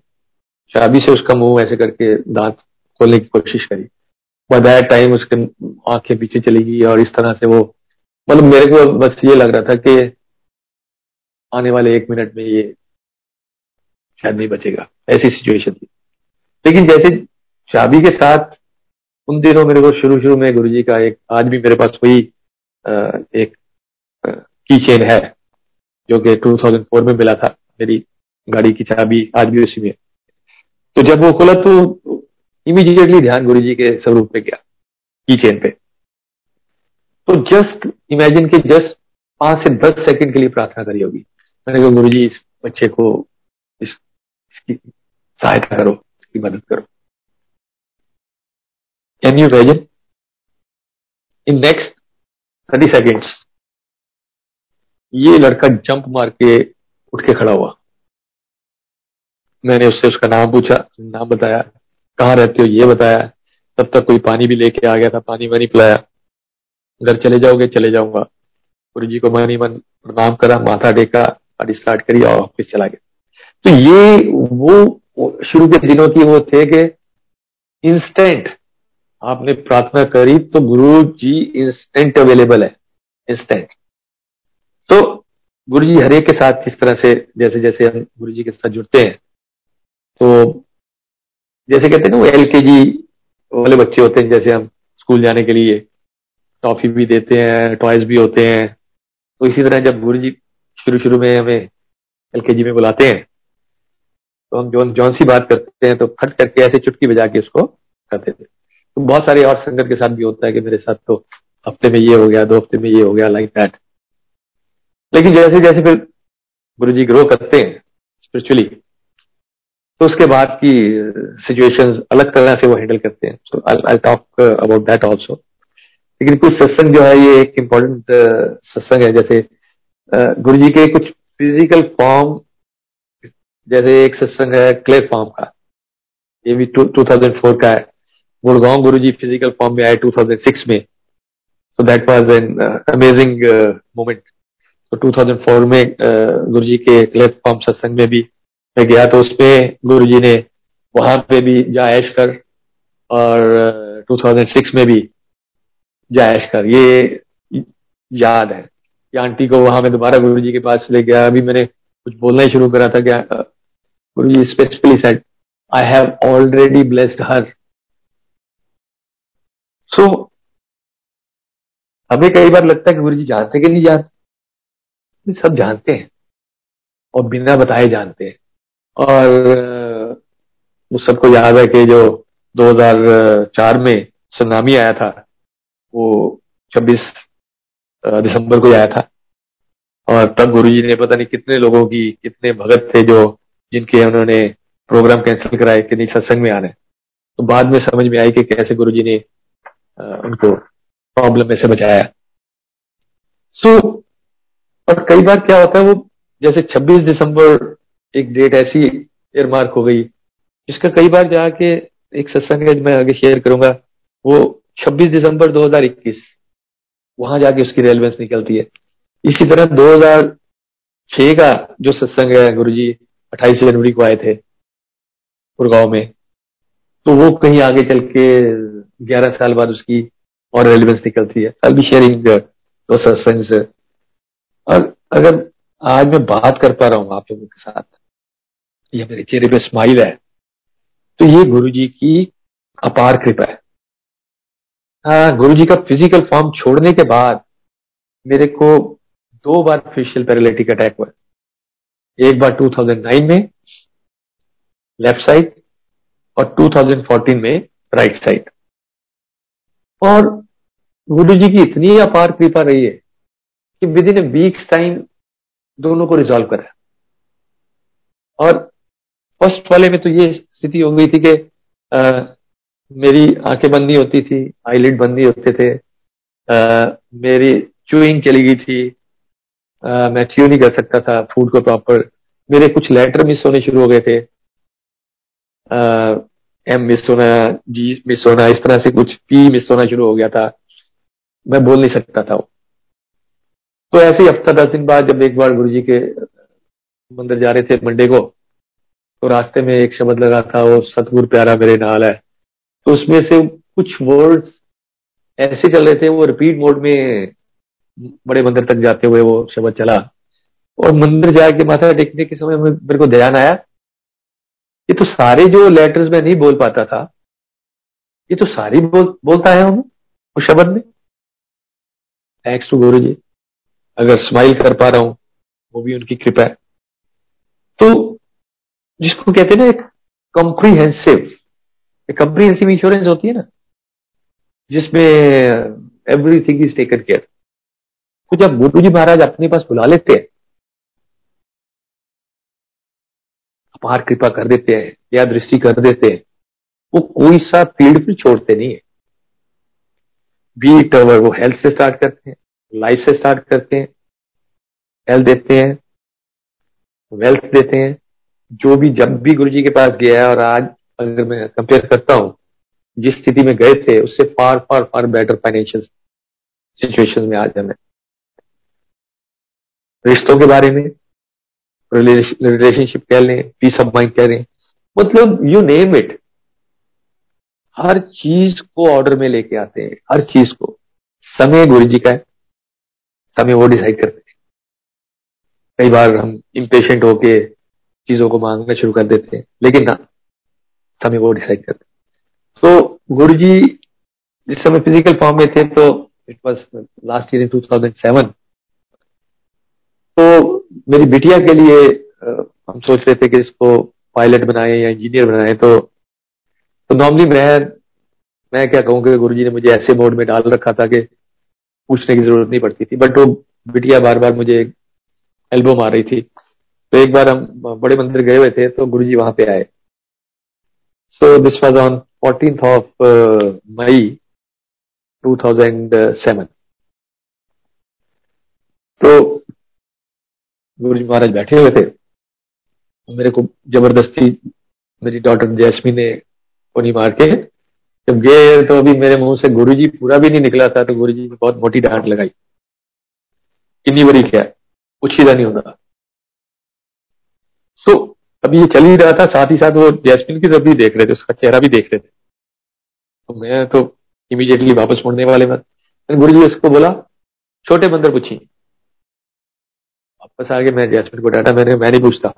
चाबी से उसका मुंह ऐसे करके दांत खोलने की कोशिश करी। बदाय टाइम उसके आंखें पीछे चली गई और इस तरह से वो मतलब मेरे को बस ये लग रहा था कि आने वाले एक मिनट में ये शायद नहीं बचेगा, ऐसी सिचुएशन थी। लेकिन जैसे चाबी के साथ उन दिनों मेरे को शुरू शुरू में गुरुजी का एक, आज भी मेरे पास वही एक की चेन है जो कि दो हज़ार चार में मिला था, मेरी गाड़ी की चाबी आज भी उसी में। तो जब वो खुला तो इमीडिएटली ध्यान गुरुजी के स्वरूप पे गया, की चेन पे। तो जस्ट इमेजिन के जस्ट पांच से दस सेकंड के लिए प्रार्थना करी होगी, मैंने कहा गुरुजी इस बच्चे को इस इसकी सहायता करो, इसकी मदद करो। Can you imagine in next thirty seconds ये लड़का जंप मार के उठ के खड़ा हुआ। मैंने उससे उसका नाम पूछा, नाम बताया, कहाँ रहते हो ये बताया, तब तक कोई पानी भी लेके आ गया था, पानी वानी पिलाया। घर चले जाओगे? चले जाऊंगा। गुरु जी को मन ही मन प्रणाम करा, माथा टेका, गाड़ी स्टार्ट करी और ऑफिस चला गया। तो ये वो शुरू के दिनों की वो थे कि इंस्टेंट आपने प्रार्थना करी तो गुरु जी इंस्टेंट अवेलेबल है, इंस्टेंट। तो गुरु जी हरेक के साथ इस तरह से जैसे जैसे हम गुरु जी के साथ जुड़ते हैं, तो जैसे कहते हैं ना वो एल के जी वाले बच्चे होते हैं, जैसे हम स्कूल जाने के लिए टॉफी भी देते हैं, टॉयज भी होते हैं। तो इसी तरह जब गुरु जी शुरू शुरू में हमें एल के जी में बुलाते हैं तो हम जौन जौन सी बात करते हैं तो फट करके ऐसे चुटकी बजा के उसको करते थे। तो बहुत सारे और संगत के साथ भी होता है कि मेरे साथ तो हफ्ते में ये हो गया, दो हफ्ते में ये हो गया, लाइक दैट। लेकिन जैसे जैसे फिर गुरु जी ग्रो करते हैं स्पिरिचुअली तो उसके बाद की सिचुएशंस अलग तरह से वो हैंडल करते हैं। So I talk about that also. लेकिन कुछ सत्संग जो है ये एक इम्पोर्टेंट सत्संग है, जैसे गुरु जी के कुछ फिजिकल फॉर्म, जैसे एक सत्संग है क्ले फॉर्म का, ये भी टू थाउजेंड फोर का है। गुड़गांव गुरु जी फिजिकल फॉर्म में आए टू थाउजेंड सिक्स में, so that was an amazing moment. तो टू थाउजेंड फोर में uh, गुरु जी के क्ले फॉर्म सत्संग में भी मैं गया, तो उसमें गुरु जी ने वहां पे भी जा ऐश कर, और uh, टू थाउजेंड सिक्स में भी जा ऐश कर, ये याद है। या आंटी को वहां मैं दोबारा गुरु जी के पास ले गया। अभी मैंने कुछ बोलना ही शुरू करा था कि uh, Guru ji specifically said I have already blessed her. So so, हमें कई बार लगता है कि गुरु जी जानते कि नहीं जानते, सब जानते हैं और बिना बताए जानते हैं। और वो सबको याद है कि जो दो हज़ार चार में सुनामी आया था वो छब्बीस दिसंबर को आया था, और तब गुरु जी ने पता नहीं कितने लोगों की, कितने भगत थे जो जिनके उन्होंने प्रोग्राम कैंसिल कराए कि नहीं सत्संग में आना है। तो बाद में समझ में आई कि कैसे गुरु जी ने उनको प्रॉब्लम में से बचाया। सो so, और कई बार क्या होता है वो जैसे छब्बीस दिसंबर एक डेट ऐसी एयरमार्क हो गई जिसका कई बार जाके एक सत्संग मैं आगे शेयर करूंगा, वो छब्बीस दिसंबर दो हज़ार इक्कीस वहां जाके उसकी रेलेवेंस निकलती है। इसी तरह दो हज़ार छह का जो सत्संग है गुरुजी अट्ठाईस जनवरी को आए थे गुड़गांव में, तो वो कहीं आगे चल के ग्यारह साल बाद उसकी और रेलेवेंस निकलती है। आई विल बी शेयरिंग दो सत्संग्स। और अगर आज मैं बात कर पा रहा हूं आप लोगों के साथ, ये मेरे चेहरे पे स्माइल है, तो ये गुरुजी की अपार कृपा है। हाँ, गुरुजी का फिजिकल फॉर्म छोड़ने के बाद मेरे को दो बार फेशियल पैरालिटिक अटैक हुआ। एक बार टू थाउजेंड नाइन में लेफ्ट साइड और टू थाउजेंड फोर्टीन में राइट साइड। और गुरु जी की इतनी अपार कृपा रही है कि within a week's time दोनों को रिजॉल्व करा। और फर्स्ट वाले में तो ये स्थिति हो गई थी कि आ, मेरी आंखें बंद नहीं होती थी, आईलिड बंद नहीं होते थे, आ, मेरी च्यूइंग चली गई थी, आ, मैं च्यू नहीं कर सकता था फूड को प्रॉपर, मेरे कुछ लेटर मिस होने शुरू हो गए थे, एम मिस होना, जी मिस होना, इस तरह से कुछ पी मिस होना शुरू हो गया था, मैं बोल नहीं सकता था। तो ऐसे ही हफ्ता दस दिन बाद जब एक बार गुरुजी के मंदिर जा रहे थे मंडे को, तो रास्ते में एक शब्द लगा था वो सतगुर प्यारा मेरे नाल है, तो उसमें से कुछ वर्ड्स ऐसे चल रहे थे वो रिपीट मोड में बड़े मंदिर तक जाते हुए वो शब्द चला। और मंदिर जाके माथा टेकने के समय मेरे को ध्यान आया ये तो सारे जो लेटर्स मैं नहीं बोल पाता था ये तो सारी बोल, बोलता है हूं उस शब्द में। थैंक्स टू गुरु जी अगर स्माइल कर पा रहा हूं वो भी उनकी कृपा है। तो जिसको कहते हैं ना एक कॉम्प्रीहेंसिव, एक कॉम्प्रीहेंसिव इंश्योरेंस होती है ना जिसमें एवरीथिंग इज टेकन केयर। तो जब गुरु जी महाराज अपने पास बुला लेते हैं अपार कृपा कर देते हैं, या दृष्टि कर देते हैं। वो कोई सा फील्ड भी छोड़ते नहीं है। बीट ओवर वो हेल्थ से स्टार्ट करते हैं, लाइफ से स्टार्ट करते हैं, हेल्थ देते हैं, वेल्थ देते हैं। जो भी जब भी गुरुजी के पास गया है, और आज अगर मैं कंपेयर करता हूं जिस स्थिति में गए थे उससे far far far better financial situation में आज हमें रिश्तों के बारे में, रिलेशनशिप कह लें, पीस ऑफ माइंड कह रहे हैं, मतलब यू नेम इट, हर चीज को ऑर्डर में लेके आते हैं। हर चीज को समय गुरुजी का है, समय वो डिसाइड करते हैं। कई बार हम इंपेशेंट होके चीजों को मांगना शुरू कर देते हैं, लेकिन ना, समय वो डिसाइड करते हैं। तो गुरुजी जिस समय फिजिकल फॉर्म में थे, तो it was last year in two thousand seven, तो मेरी बिटिया के लिए हम सोच रहे थे कि इसको पायलट बनाए या इंजीनियर बनाए। तो तो नॉर्मली मैं मैं क्या कहूँ कि गुरुजी ने मुझे ऐसे मोड में डाल रखा था कि पूछने की जरूरत नहीं पड़ती थी, बट वो बिटिया बार बार मुझे एल्बो मार रही थी। तो एक बार हम बड़े मंदिर गए हुए थे, तो गुरुजी वहां पे आए। So this was on fourteenth of May two thousand seven. तो गुरुजी महाराज बैठे हुए थे, मेरे को जबरदस्ती मेरी डॉटर जैस्मी ने कोनी मार के जब गए, तो अभी मेरे मुंह से गुरुजी पूरा भी नहीं निकला था, तो गुरुजी ने बहुत मोटी डांट लगाई। कितनी बड़ी क्या है, कुछ सीधा नहीं होता। सो so, अभी ये चल ही रहा था, साथ ही साथ वो जैस्मिन की तरफ भी देख रहे थे, उसका चेहरा भी देख रहे थे। तो मैं तो इमीडिएटली वापस मुड़ने वाले मत, गुरुजी उसको बोला छोटे मंदिर पूछी। वापस आके मैं जैस्मिन को डांटा, मैंने मैं नहीं पूछता,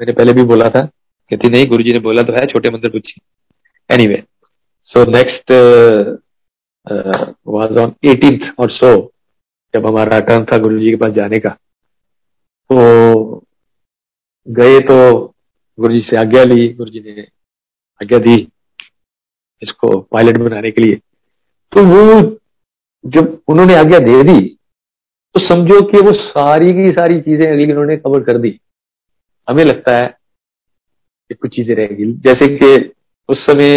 मैंने पहले भी बोला था। कहती नहीं, गुरुजी ने बोला तो है, छोटे मंदिर पूछी। Anyway, so next was on eighteenth और सो, जब हमारा टर्न था गुरुजी के पास जाने का, तो गए, तो गुरुजी से आज्ञा ली। गुरुजी ने आज्ञा दी इसको पायलट बनाने के लिए। तो वो जब उन्होंने आज्ञा दे दी, तो समझो कि वो सारी की सारी चीजें अगली उन्होंने कवर कर दी। हमें लगता है कि कुछ चीजें रहेगी, जैसे कि उस समय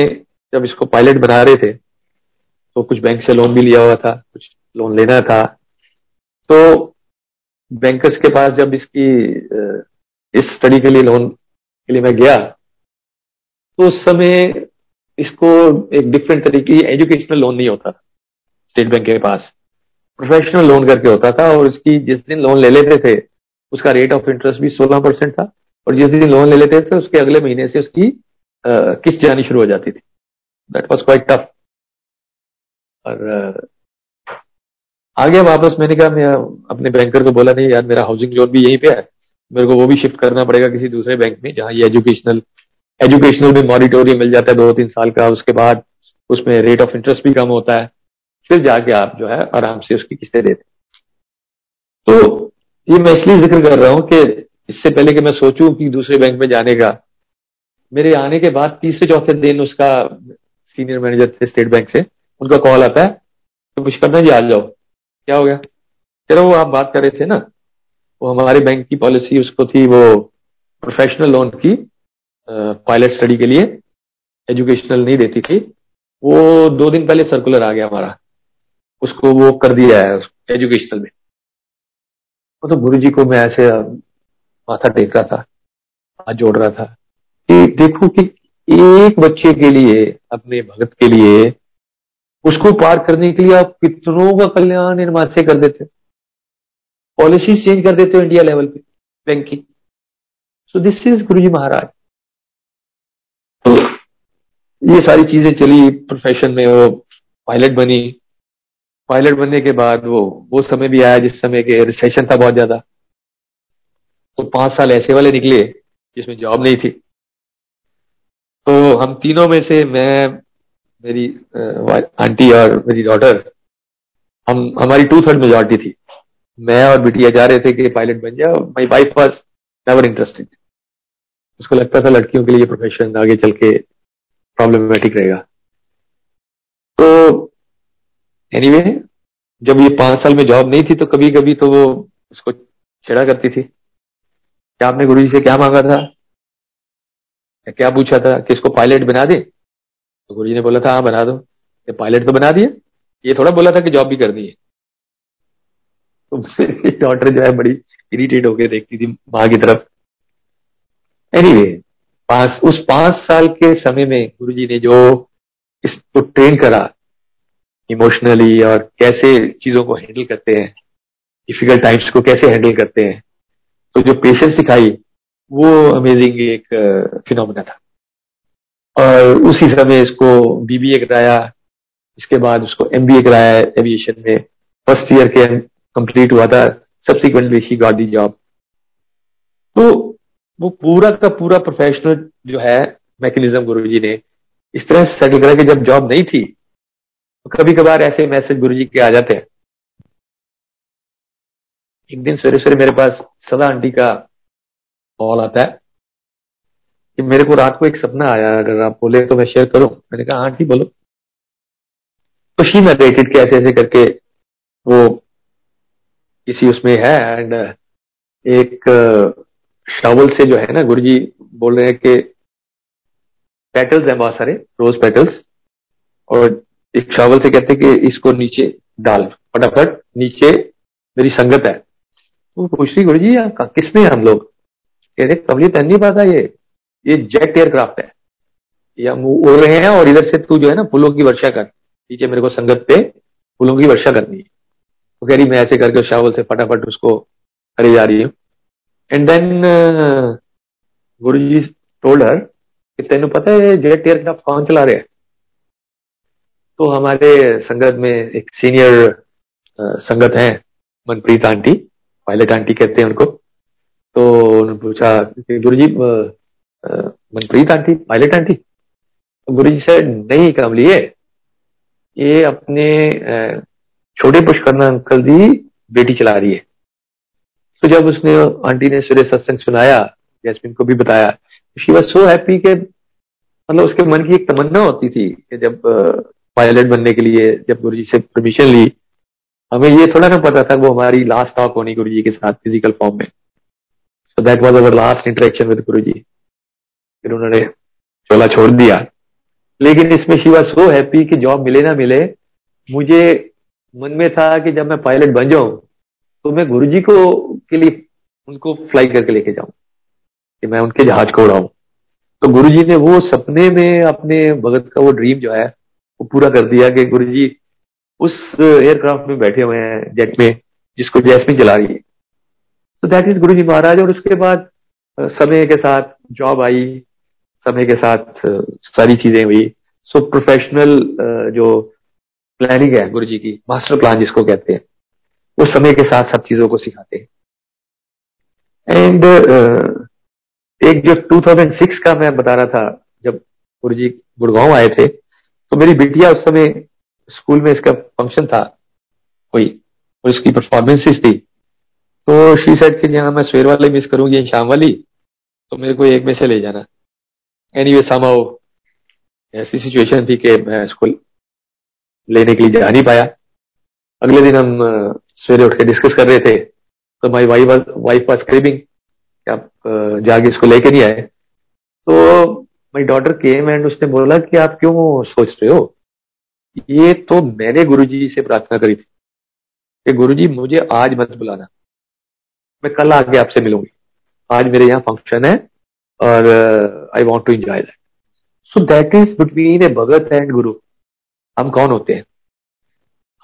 जब इसको पायलट बना रहे थे, तो कुछ बैंक से लोन भी लिया हुआ था, कुछ लोन लेना था। तो बैंकर्स के पास जब इसकी आ, इस स्टडी के लिए लोन के लिए मैं गया, तो उस समय इसको एक डिफरेंट तरीके की एजुकेशनल लोन नहीं होता, स्टेट बैंक के पास प्रोफेशनल लोन करके होता था। और उसकी जिस दिन लोन ले लेते थे उसका रेट ऑफ इंटरेस्ट भी सोलह परसेंट था, और जिस दिन लोन ले लेते थे उसके अगले महीने से उसकी आ, किस्त जानी शुरू हो जाती थी। That was quite tough. और आगे वापस मैंने कहा, मैं अपने बैंकर को बोला, नहीं यार, मेरा हाउसिंग लोन भी यहीं पे है, मेरे को वो भी शिफ्ट करना पड़ेगा किसी दूसरे बैंक में, जहाँ ये एजुकेशनल एजुकेशनल में मॉरिटोरियम मिल जाता है दो तीन साल का, उसके बाद उसमें रेट ऑफ इंटरेस्ट भी कम होता है, फिर जाके आप जो है आराम से उसकी किस्तें देते। तो ये मैं इसलिए जिक्र कर रहा हूँ कि इससे पहले कि मैं सोचूं कि दूसरे बैंक में जाने का, मेरे आने के बाद तीसरे चौथे दिन उसका सीनियर मैनेजर थे स्टेट बैंक से, उनका कॉल आता है, तो पुष्कर ना जी आ जाओ। क्या हो गया? चलो, वो आप बात कर रहे थे ना, वो हमारे बैंक की पॉलिसी उसको थी वो प्रोफेशनल लोन की, पायलट स्टडी के लिए एजुकेशनल नहीं देती थी। वो दो दिन पहले सर्कुलर आ गया हमारा, उसको वो कर दिया है एजुकेशनल में। तो गुरुजी को मैं ऐसे माथा टेक रहा था, हाथ जोड़ रहा था कि देखो कि एक बच्चे के लिए, अपने भगत के लिए, उसको पार करने के लिए आप कितनों का कल्याण निर्माण से कर देते, पॉलिसीज चेंज कर देते हो इंडिया लेवल पे बैंक की। So this is Guruji Maharaj. तो ये सारी चीजें चली प्रोफेशन में, वो पायलट बनी। पायलट बनने के बाद वो वो समय भी आया जिस समय के रिसेशन था बहुत ज्यादा। तो पांच साल ऐसे वाले निकले जिसमें जॉब नहीं थी। तो हम तीनों में से मैं, मेरी आंटी और मेरी डॉटर, हम हमारी टू थर्ड मेजॉरिटी थी। मैं और बिटिया जा रहे थे कि पायलट बन जाओ। My wife was never interested, उसको लगता था लड़कियों के लिए प्रोफेशन आगे चल के प्रॉब्लमेटिक रहेगा। तो एनीवे anyway, जब ये पांच साल में जॉब नहीं थी, तो कभी कभी तो वो उसको छेड़ा करती थी, क्या आपने गुरुजी से क्या मांगा था, क्या पूछा था कि इसको पायलट बना दे, तो गुरुजी ने बोला था हाँ बना दो। ये पायलट तो बना दिया, ये थोड़ा बोला था कि जॉब भी कर दी है। तो मेरी डॉटर जो है बड़ी इरिटेट होकर देखती थी माँ की तरफ। एनीवे पांच उस पांच साल के समय में गुरुजी ने जो इसको ट्रेन करा इमोशनली, और कैसे चीजों को हैंडल करते हैं, डिफिकल्ट टाइम्स को कैसे हैंडल करते हैं, तो जो पेशेंस सिखाई वो अमेजिंग एक फिनोमेना था। और उसी समय इसको बीबीए कराया, इसके बाद उसको एमबीए कराया एविएशन में, फर्स्ट ईयर के कंप्लीट हुआ था। Subsequently she got the job. तो वो पूरा का पूरा प्रोफेशनल जो है मैकेनिज्म गुरुजी ने इस तरह से सेटल करा कि जब जॉब नहीं थी तो कभी कभार ऐसे मैसेज गुरुजी के आ जाते हैं। एक दिन सवेरे सवेरे मेरे पास सदा आंटी का कॉल आता है कि मेरे को रात को एक सपना आया, अगर आप बोले तो मैं शेयर करूं। मैंने कहा आंटी बोलो। तो शी नरेटेड के ऐसे ऐसे करके वो किसी उसमें है, एंड एक शावल से जो है ना गुरुजी बोल रहे हैं कि पेटल्स हैं बहुत सारे रोज पेटल्स, और एक शावल से कहते हैं कि इसको नीचे डाल फटाफट, नीचे मेरी संगत है। वो पूछ रही गुरुजी किसमें हम लोग, कह रहे कमली तहन नहीं पता, ये ये जेट एयरक्राफ्ट है, ये हम उड़ रहे हैं और इधर से तू जो है ना फूलों की वर्षा कर, नीचे मेरे को संगत पे फूलों की वर्षा करनी है। वो कह रही मैं ऐसे करके शावल से फटाफट उसको करे जा रही हूँ। And then Guruji told her कि तेनू पता है जेट एयरक्राफ्ट कौन चला रहे हैं? तो हमारे संगत में एक सीनियर संगत हैं मनप्रीत आंटी, पायलट आंटी कहते हैं उनको। तो उन्होंने पूछा Guruji Manpreet aunty pilot aunty? तो गुरुजी से नहीं कामली ये ये अपने छोटे पुष्करना अंकल दी बेटी चला रही है। तो जब उसने आंटी ने सूर्य सत्संग सुनाया, जैस्मिन को भी बताया, शी वाज सो हैप्पी के मतलब उसके मन की एक तमन्ना होती थी कि जब पायलट बनने के लिए जब गुरुजी से परमिशन ली, हमें ये थोड़ा ना पता था वो हमारी लास्ट टॉक होनी गुरुजी के साथ फिजिकल फॉर्म में। So that was our last interaction with Guruji. फिर उन्होंने चोला छोड़ दिया, लेकिन इसमें शी वाज सो हैप्पी कि जॉब मिले ना मिले, मुझे मन में था कि जब मैं पायलट बन जाऊं तो मैं गुरुजी को के लिए उनको फ्लाई करके लेके जाऊं, कि मैं उनके जहाज को उड़ाऊं। तो गुरुजी ने वो सपने में अपने भगत का वो ड्रीम जो है वो पूरा कर दिया कि गुरुजी उस एयरक्राफ्ट में बैठे हुए हैं जेट में जिसको जैस्मिन चला रही है। So that is Guruji Maharaj. और उसके बाद समय के साथ जॉब आई, समय के साथ सारी चीजें हुई। सो प्रोफेशनल जो प्लानिंग है गुरुजी की, मास्टर प्लान जिसको कहते हैं, वो समय के साथ सब चीजों को सिखाते हैं। एंड एक जो दो हज़ार छह का मैं बता रहा था, जब गुरुजी गुड़गांव आए थे तो मेरी बिटिया उस समय स्कूल में इसका फंक्शन था कोई और इसकी परफॉर्मेंसेस थी। तो शी सेड कि यहाँ मैं सवेर वाली मिस करूंगी शाम वाली, तो मेरे को एक में से ले जाना। एनीवे समाओ ऐसी सिचुएशन थी कि मैं इसको लेने के लिए जा नहीं पाया। अगले दिन हम सवेरे उठ के डिस्कस कर रहे थे तो my wife wife was craving कि आप जाके इसको लेके नहीं आए। तो माई डॉटर केम एंड उसने बोला कि आप क्यों सोच रहे हो, ये तो मैंने गुरुजी से प्रार्थना करी थी कि गुरुजी मुझे आज मत बुलाना, मैं कल आके आपसे मिलूंगी, आज मेरे यहाँ फंक्शन है और I want to enjoy that. So that is between a Bhagat and गुरु हम कौन होते हैं।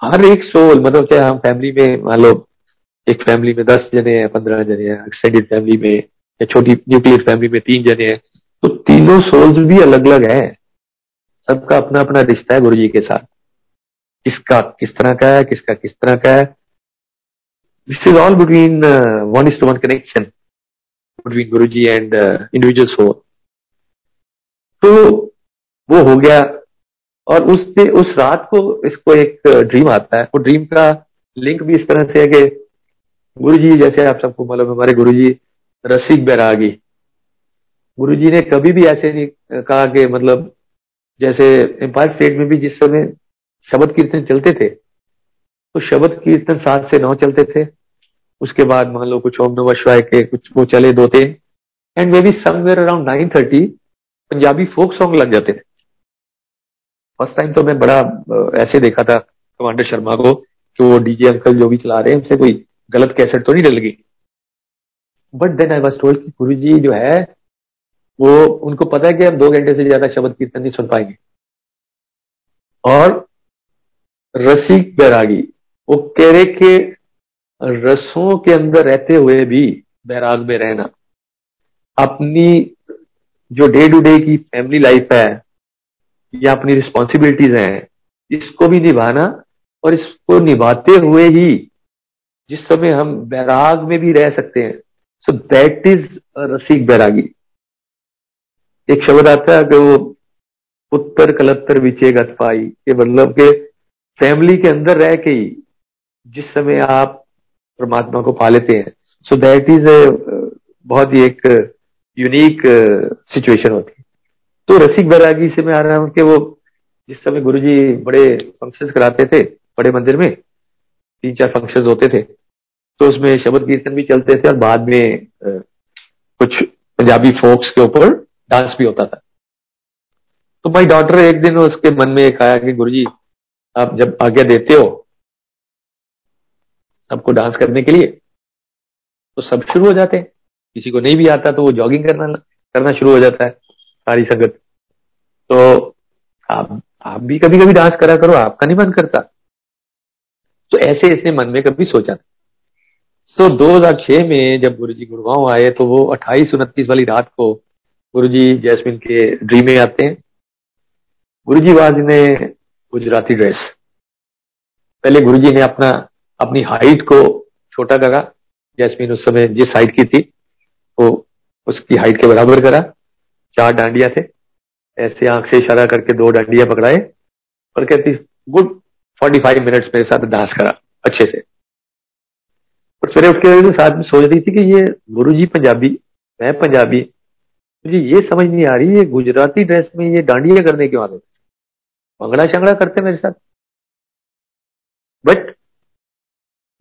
हर एक सोल मतलब चाहे हम फैमिली में मान लो एक फैमिली में दस जने हैं, पंद्रह जने हैं, एक्सटेंडेड फैमिली में या छोटी न्यूक्लियर फैमिली में तीन जने हैं, तो तीनों सोल्स भी अलग अलग हैं, सबका अपना अपना रिश्ता है गुरुजी के साथ, किसका किस तरह का है, किसका किस तरह का है। This is all between one is to one connection between Guruji and individual soul. तो वो हो गया। और उस उस रात को इसको एक ड्रीम आता है, वो ड्रीम का लिंक भी इस तरह से है कि गुरुजी, जैसे आप सबको मालूम हमारे गुरुजी रसिक बैरागी, गुरुजी ने कभी भी ऐसे नहीं कहा कि मतलब जैसे एम्पायर स्टेट में भी जिस समय शब्द कीर्तन चलते थे तो शब्द कीर्तन सात से नौ चलते थे, उसके बाद मान लो कुछ ओम नमः शिवाय के कुछ वो चले दो तीन, and maybe somewhere around nine thirty Punjabi folk song लग जाते थे। फर्स्ट टाइम तो मैं बड़ा ऐसे देखा था कमांडर शर्मा को कि वो डीजे अंकल जो भी चला रहे हैं हमसे कोई गलत कैसेट तो नहीं डल गई। But then I was told कि गुरुजी जो है वो उनको पता है कि हम दो घंटे से ज्यादा शब्द कीर्तन नहीं सुन पाएंगे। और रसिक बैरागी, वो केरे के रसों के अंदर रहते हुए भी बैराग में रहना, अपनी जो डे टू डे की फैमिली लाइफ है या अपनी रिस्पॉन्सिबिलिटीज हैं इसको भी निभाना, और इसको निभाते हुए ही जिस समय हम बैराग में भी रह सकते हैं। सो दैट इज रसिक बैरागी। एक शब्द आता है कि वो उत्तर कलत्तर विचे गत पाई, के मतलब के फैमिली के अंदर रह के ही जिस समय आप परमात्मा को पा लेते हैं। सो दैट इज ए बहुत ही एक यूनिक सिचुएशन होती है। तो रसिक बैरागी से मैं आ रहा हूँ कि वो जिस समय गुरुजी बड़े फंक्शंस कराते थे बड़े मंदिर में, तीन चार फंक्शंस होते थे, तो उसमें शब्द कीर्तन भी चलते थे और बाद में कुछ पंजाबी फोक्स के ऊपर डांस भी होता था। तो माई डॉटर एक दिन उसके मन में एक आया कि गुरुजी आप जब आज्ञा देते हो सबको डांस करने के लिए तो सब शुरू हो जाते हैं, किसी को नहीं भी आता तो वो जॉगिंग करना करना शुरू हो जाता है सारी संगत। तो आप आप भी कभी कभी डांस करा करो, आपका नहीं मन करता। तो ऐसे इसने मन में कभी सोचा। तो दो हज़ार छह में जब गुरुजी गुड़गांव आए तो वो अट्ठाईस उनतीस वाली रात को गुरुजी जैस्मिन के ड्रीम में आते हैं। गुरुजी वाज ने गुजराती ड्रेस, पहले गुरुजी ने अपना अपनी हाइट को छोटा करा, जैस्मिन उस समय जिस हाइट की थी वो उसकी हाइट के बराबर करा, चार डांडिया थे, ऐसे आंख से इशारा करके दो डांडिया पकड़ाए और कहती गुड पैंतालीस मिनट्स मेरे साथ डांस करा अच्छे से। और सवेरे उठ के साथ में सोच रही थी कि ये गुरुजी पंजाबी, मैं पंजाबी, मुझे ये समझ नहीं आ रही ये गुजराती ड्रेस में ये डांडिया करने क्यों आ गए, भंगड़ा शंगड़ा करते मेरे साथ। बट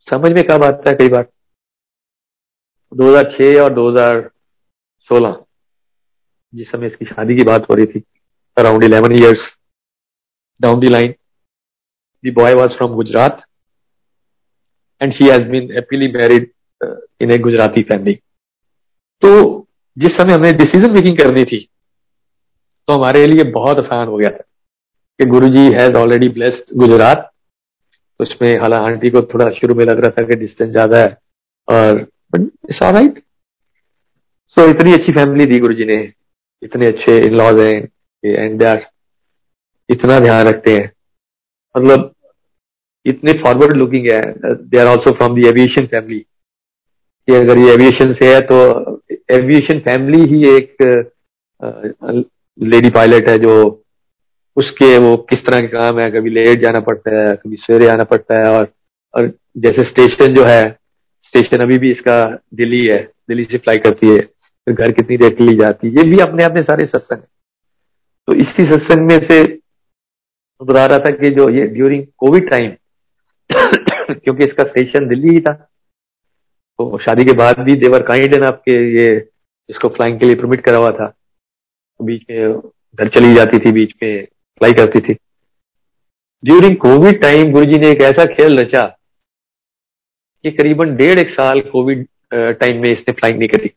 समझ में कब आता है, कई बार दो हज़ार छह और दो हज़ार सोलह जिस समय इसकी शादी की बात हो रही थी, around eleven years down the line, the boy was from Gujarat and she has been happily married in a Gujarati family. तो जिस समय हमें डिसीजन मेकिंग करनी थी तो हमारे लिए बहुत आसान हो गया था कि Guruji has already blessed Gujarat. उसमें हालांकि आंटी को थोड़ा शुरू में लग रहा था कि डिस्टेंस ज्यादा है और इट्स ऑलराइट। सो इतनी अच्छी फैमिली दी गुरुजी ने, इतने अच्छे इन लॉज हैं एंड दे आर इतना ध्यान रखते हैं, मतलब इतने फॉरवर्ड लुकिंग है। They are also from the aviation family, कि अगर ये एविएशन से है तो एविएशन फैमिली ही एक लेडी पायलट है जो उसके वो किस तरह के काम है, कभी लेट जाना पड़ता है, कभी सवेरे आना पड़ता है। और और जैसे स्टेशन जो है, स्टेशन अभी भी इसका दिल्ली है, दिल्ली से फ्लाई करती है, फिर घर कितनी देर के लिए जाती है, ये भी अपने आप में सारे सत्संग है। तो इसी सत्संग में से बता रहा था कि जो ये ड्यूरिंग कोविड टाइम क्योंकि इसका स्टेशन दिल्ली ही था, तो शादी के बाद भी देवर काइंड एंड आपके ये इसको फ्लाइंग के लिए परमिट करा हुआ था, तो बीच में घर चली जाती थी, बीच में फ्लाई करती थी। ड्यूरिंग कोविड टाइम गुरुजी ने एक ऐसा खेल रचा कि करीबन डेढ़ एक साल कोविड टाइम में इसने फ्लाइंग नहीं करी।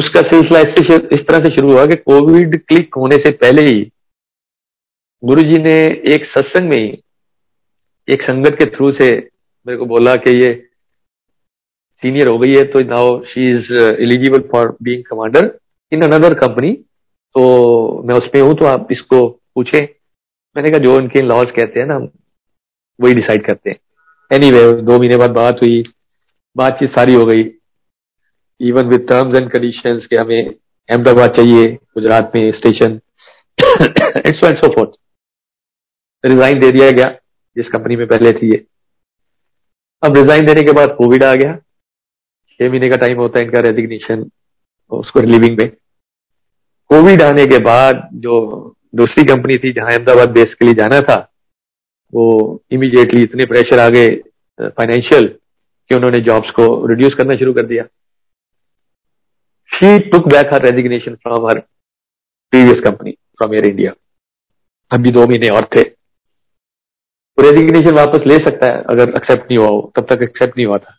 उसका सिलसिला इससे इस तरह से शुरू हुआ कि कोविड क्लिक होने से पहले ही गुरुजी ने एक सत्संग में ही एक संगत के थ्रू से मेरे को बोला कि ये सीनियर हो गई है तो now she is eligible for being commander in another company, तो मैं उसमें हूं तो आप इसको पूछें। मैंने कहा जो इनके लॉज कहते हैं ना वही डिसाइड करते हैं। एनीवे anyway, दो महीने बाद बात हुई, बातचीत सारी हो गई, even with terms and conditions के हमें अहमदाबाद चाहिए, गुजरात में station and so and so forth. Resign दे दिया गया जिस कंपनी में पहले थी ये। अब रिजाइन देने के बाद कोविड आ गया, छह महीने का टाइम होता है इनका रेजिग्नेशन उसको रिलीविंग में। कोविड आने के बाद जो दूसरी कंपनी थी जहां अहमदाबाद बेस के लिए जाना था, वो इमीडिएटली इतने प्रेशर आ गए फाइनेंशियल कि उन्होंने जॉब्स को रिड्यूस करना शुरू कर दिया। She took back her resignation from her previous company from Air India। हम भी दो महीने और थे, रेजिग्नेशन वापस ले सकता है अगर एक्सेप्ट नहीं हुआ हो, तब तक एक्सेप्ट नहीं हुआ था।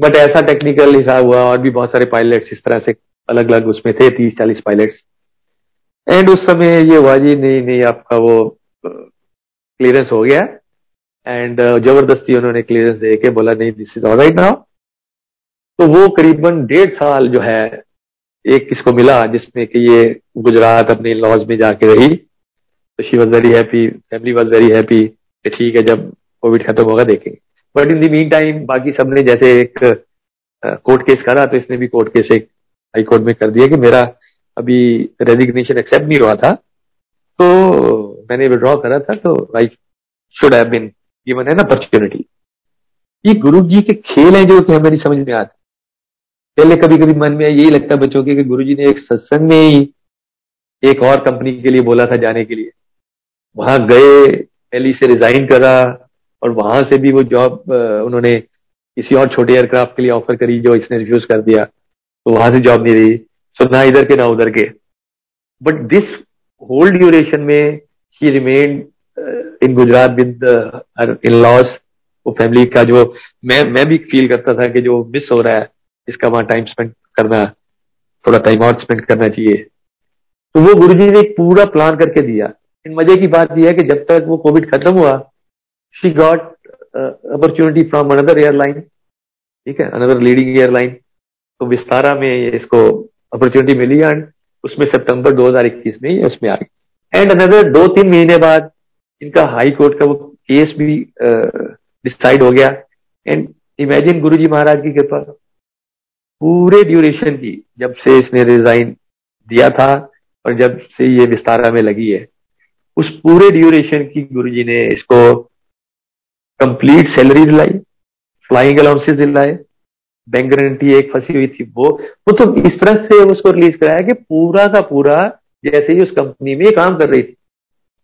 बट ऐसा टेक्निकल हिसाब हुआ और भी बहुत सारे पायलट्स इस तरह से अलग अलग उसमें थे, तीस चालीस पायलट्स। एंड उस समय ये हुआ जी नहीं नहीं आपका वो क्लियरेंस हो गया। एंड जबरदस्ती उन्होंने क्लियरेंस दे के बोला नहीं दिस इज ऑलराइट नाउ। तो वो करीबन डेढ़ साल जो है एक किसको मिला जिसमें कि ये गुजरात अपने लॉज में जाके रही। तो she was very happy, family was very happy, ठीक है जब कोविड खत्म होगा देखेंगे। But in the mean time बाकी सबने जैसे एक कोर्ट केस करा, तो इसने भी कोर्ट केस एक हाई कोर्ट में कर दिया कि मेरा अभी रेजिग्नेशन एक्सेप्ट नहीं हुआ था, तो मैंने विड्रॉ करा था, तो I should have been given an opportunity. ये गुरुजी के खेल हैं जो कि हमें नहीं समझ में आता। पहले कभी कभी मन में यही लगता बच्चों के कि गुरुजी ने एक सत्संग में ही एक और कंपनी के लिए बोला था जाने के लिए, वहां गए, दिल्ली से रिजाइन करा और वहां से भी वो जॉब उन्होंने किसी और छोटे एयरक्राफ्ट के लिए ऑफर करी जो इसने रिफ्यूज कर दिया, तो वहां से जॉब नहीं रही। सो ना इधर के ना उधर के, बट दिस होल ड्यूरेशन में ही remained in Gujarat with her in laws. वो फैमिली का जो मैं मैं भी फील करता था कि जो मिस हो रहा है इसका वहां टाइम स्पेंड करना, थोड़ा टाइम आउट स्पेंड करना चाहिए। तो वो गुरुजी ने एक पूरा प्लान करके दिया। मजे की बात यह है कि जब तक वो कोविड खत्म हुआ she got opportunity from another airline, ठीक है, अनदर लीडिंग एयरलाइन। तो विस्तारा में इसको अपॉर्चुनिटी मिली एंड उसमें सितंबर दो हज़ार इक्कीस में उसमें आ गई। एंड अनदर दो तीन महीने बाद इनका हाई कोर्ट का वो केस भी डिसाइड uh, हो गया। एंड इमेजिन गुरुजी महाराज की कृपा, पूरे ड्यूरेशन की जब से इसने रिजाइन दिया था और जब से ये विस्तारा में लगी है उस पूरे ड्यूरेशन की गुरुजी ने इसको कंप्लीट सैलरी दिलाई, फ्लाइंग अलाउंसेस दिलाए, बैंक गारंटी एक फंसी हुई थी वो वो तो इस तरह से उसको रिलीज कराया कि पूरा का पूरा जैसे ही उस कंपनी में काम कर रही थी।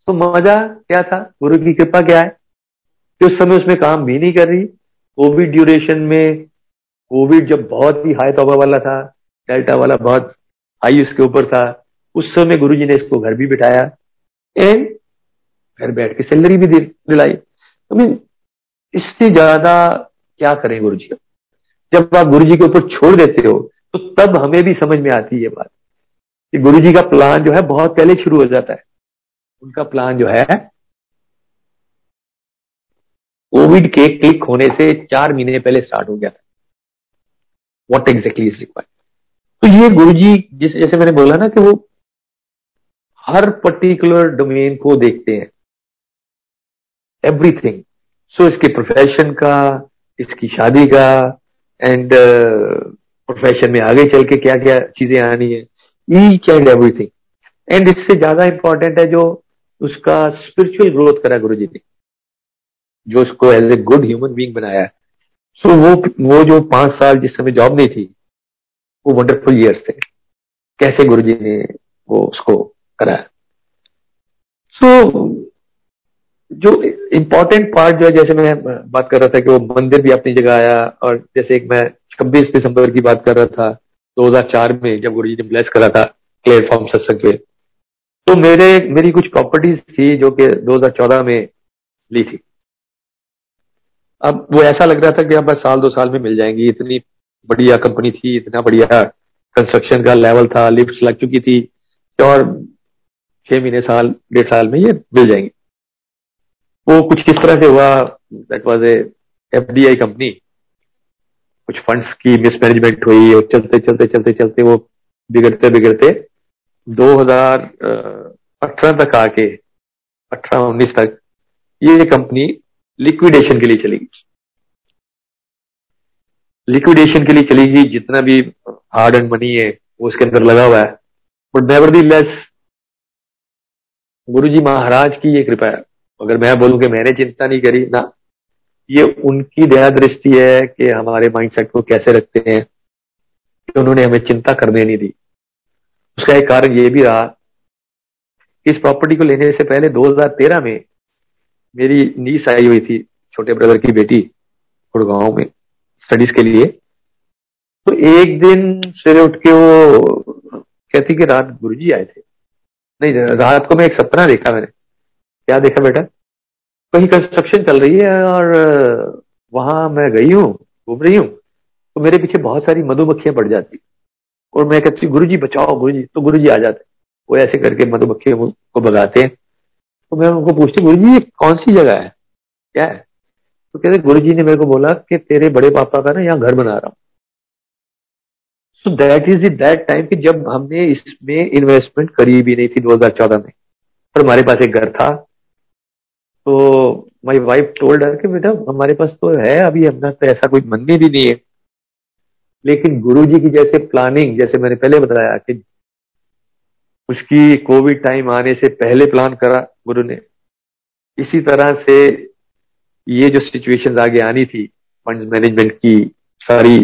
तो मजा क्या था, गुरु की कृपा क्या है कि उस समय उसमें काम भी नहीं कर रही। कोविड ड्यूरेशन में, कोविड जब बहुत ही हाई तौबा वाला था, डेल्टा वाला बहुत हाई उसके ऊपर था, उस समय गुरु जी ने इसको घर भी बिठाया एंड घर बैठ के सैलरी भी दिलाई। आई मीन इससे ज्यादा क्या करें गुरुजी। जब आप गुरुजी के ऊपर छोड़ देते हो तो तब हमें भी समझ में आती है ये बात कि गुरुजी का प्लान जो है बहुत पहले शुरू हो जाता है। उनका प्लान जो है कोविड के क्लिक होने से चार महीने पहले स्टार्ट हो गया था। What exactly is required. तो ये गुरुजी जिस जैसे मैंने बोला ना कि वो हर पर्टिकुलर डोमेन को देखते हैं, एवरीथिंग। सो इसके प्रोफेशन का, इसकी शादी का, एंड प्रोफेशन uh, में आगे चल के क्या क्या चीजें आनी है, ईच एंड एवरीथिंग। एंड इससे ज्यादा इंपॉर्टेंट है जो उसका स्पिरिचुअल ग्रोथ करा गुरुजी ने, जो उसको as a good human being बनाया। सो so, वो वो जो पांच साल जिस समय जॉब नहीं थी वो वंडरफुल ईयर्स थे, कैसे गुरुजी ने वो उसको करा। सो so, जो इम्पोर्टेंट पार्ट जो है, जैसे मैं बात कर रहा था कि वो मंदिर भी अपनी जगह आया, और जैसे एक मैं छब्बीस दिसंबर की बात कर रहा था दो हज़ार चार में जब गुरुजी ने ब्लेस करा था प्लेटफॉर्म सत्संग पे, तो मेरे मेरी कुछ प्रॉपर्टीज थी जो कि दो हज़ार चौदह में ली थी। अब वो ऐसा लग रहा था कि अब बस साल दो साल में मिल जाएंगी, इतनी बढ़िया कंपनी थी, इतना बढ़िया कंस्ट्रक्शन का लेवल था, लिफ्ट लग चुकी थी और छह महीने साल डेढ़ साल में ये मिल जाएंगे। वो कुछ किस तरह से हुआ, that was a FDI company, कुछ फंड्स की मिसमैनेजमेंट हुई और चलते चलते चलते चलते वो बिगड़ते बिगड़ते दो हज़ार अठारह तक आके अठारह उन्नीस तक ये कंपनी लिक्विडेशन के लिए चली गई। लिक्विडेशन के लिए चली गई, जितना भी हार्ड एंड मनी है वो उसके अंदर लगा हुआ है। बट नेवरदीलेस गुरुजी महाराज की ये कृपा है। अगर मैं बोलूं कि मैंने चिंता नहीं करी, ना, ये उनकी दया दृष्टि है कि हमारे माइंडसेट को कैसे रखते हैं कि उन्होंने हमें चिंता करने नहीं दी। उसका एक कारण ये भी रहा, इस प्रॉपर्टी को लेने से पहले दो हज़ार तेरह में मेरी नीस आई हुई थी, छोटे ब्रदर की बेटी, गुड़गांव में स्टडीज के लिए। तो एक दिन सवेरे उठ के वो कहती कि रात गुरुजी आए थे, नहीं, रात को मैं एक सपना देखा मैंने। क्या देखा बेटा? कहीं कंस्ट्रक्शन चल रही है और वहां मैं गई हूँ, घूम रही हूँ, तो मेरे पीछे बहुत सारी मधुमक्खियां पड़ जाती और मैं कहती हूँ गुरुजी बचाओ गुरुजी, तो गुरुजी आ जाते, वो ऐसे करके मधुमक्खियों को भगाते हैं। तो मैं उनको पूछती हूँ गुरुजी ये कौन सी जगह है, क्या है? तो कहते गुरुजी ने मेरे को बोला कि तेरे बड़े पापा का ना यहाँ घर बना रहा हूँ। So that is that time कि जब हमने इसमें इन्वेस्टमेंट करी भी नहीं थी दो हज़ार चौदह में, पर हमारे पास एक घर था। तो माई वाइफ टोल्ड हर कि बेटा हमारे पास तो है अभी, अपना तो ऐसा कोई मन में भी नहीं है, लेकिन गुरुजी की जैसे प्लानिंग, जैसे मैंने पहले बताया कि उसकी कोविड टाइम आने से पहले प्लान करा गुरु ने, इसी तरह से ये जो सिचुएशंस आगे आनी थी फंड्स मैनेजमेंट की, सारी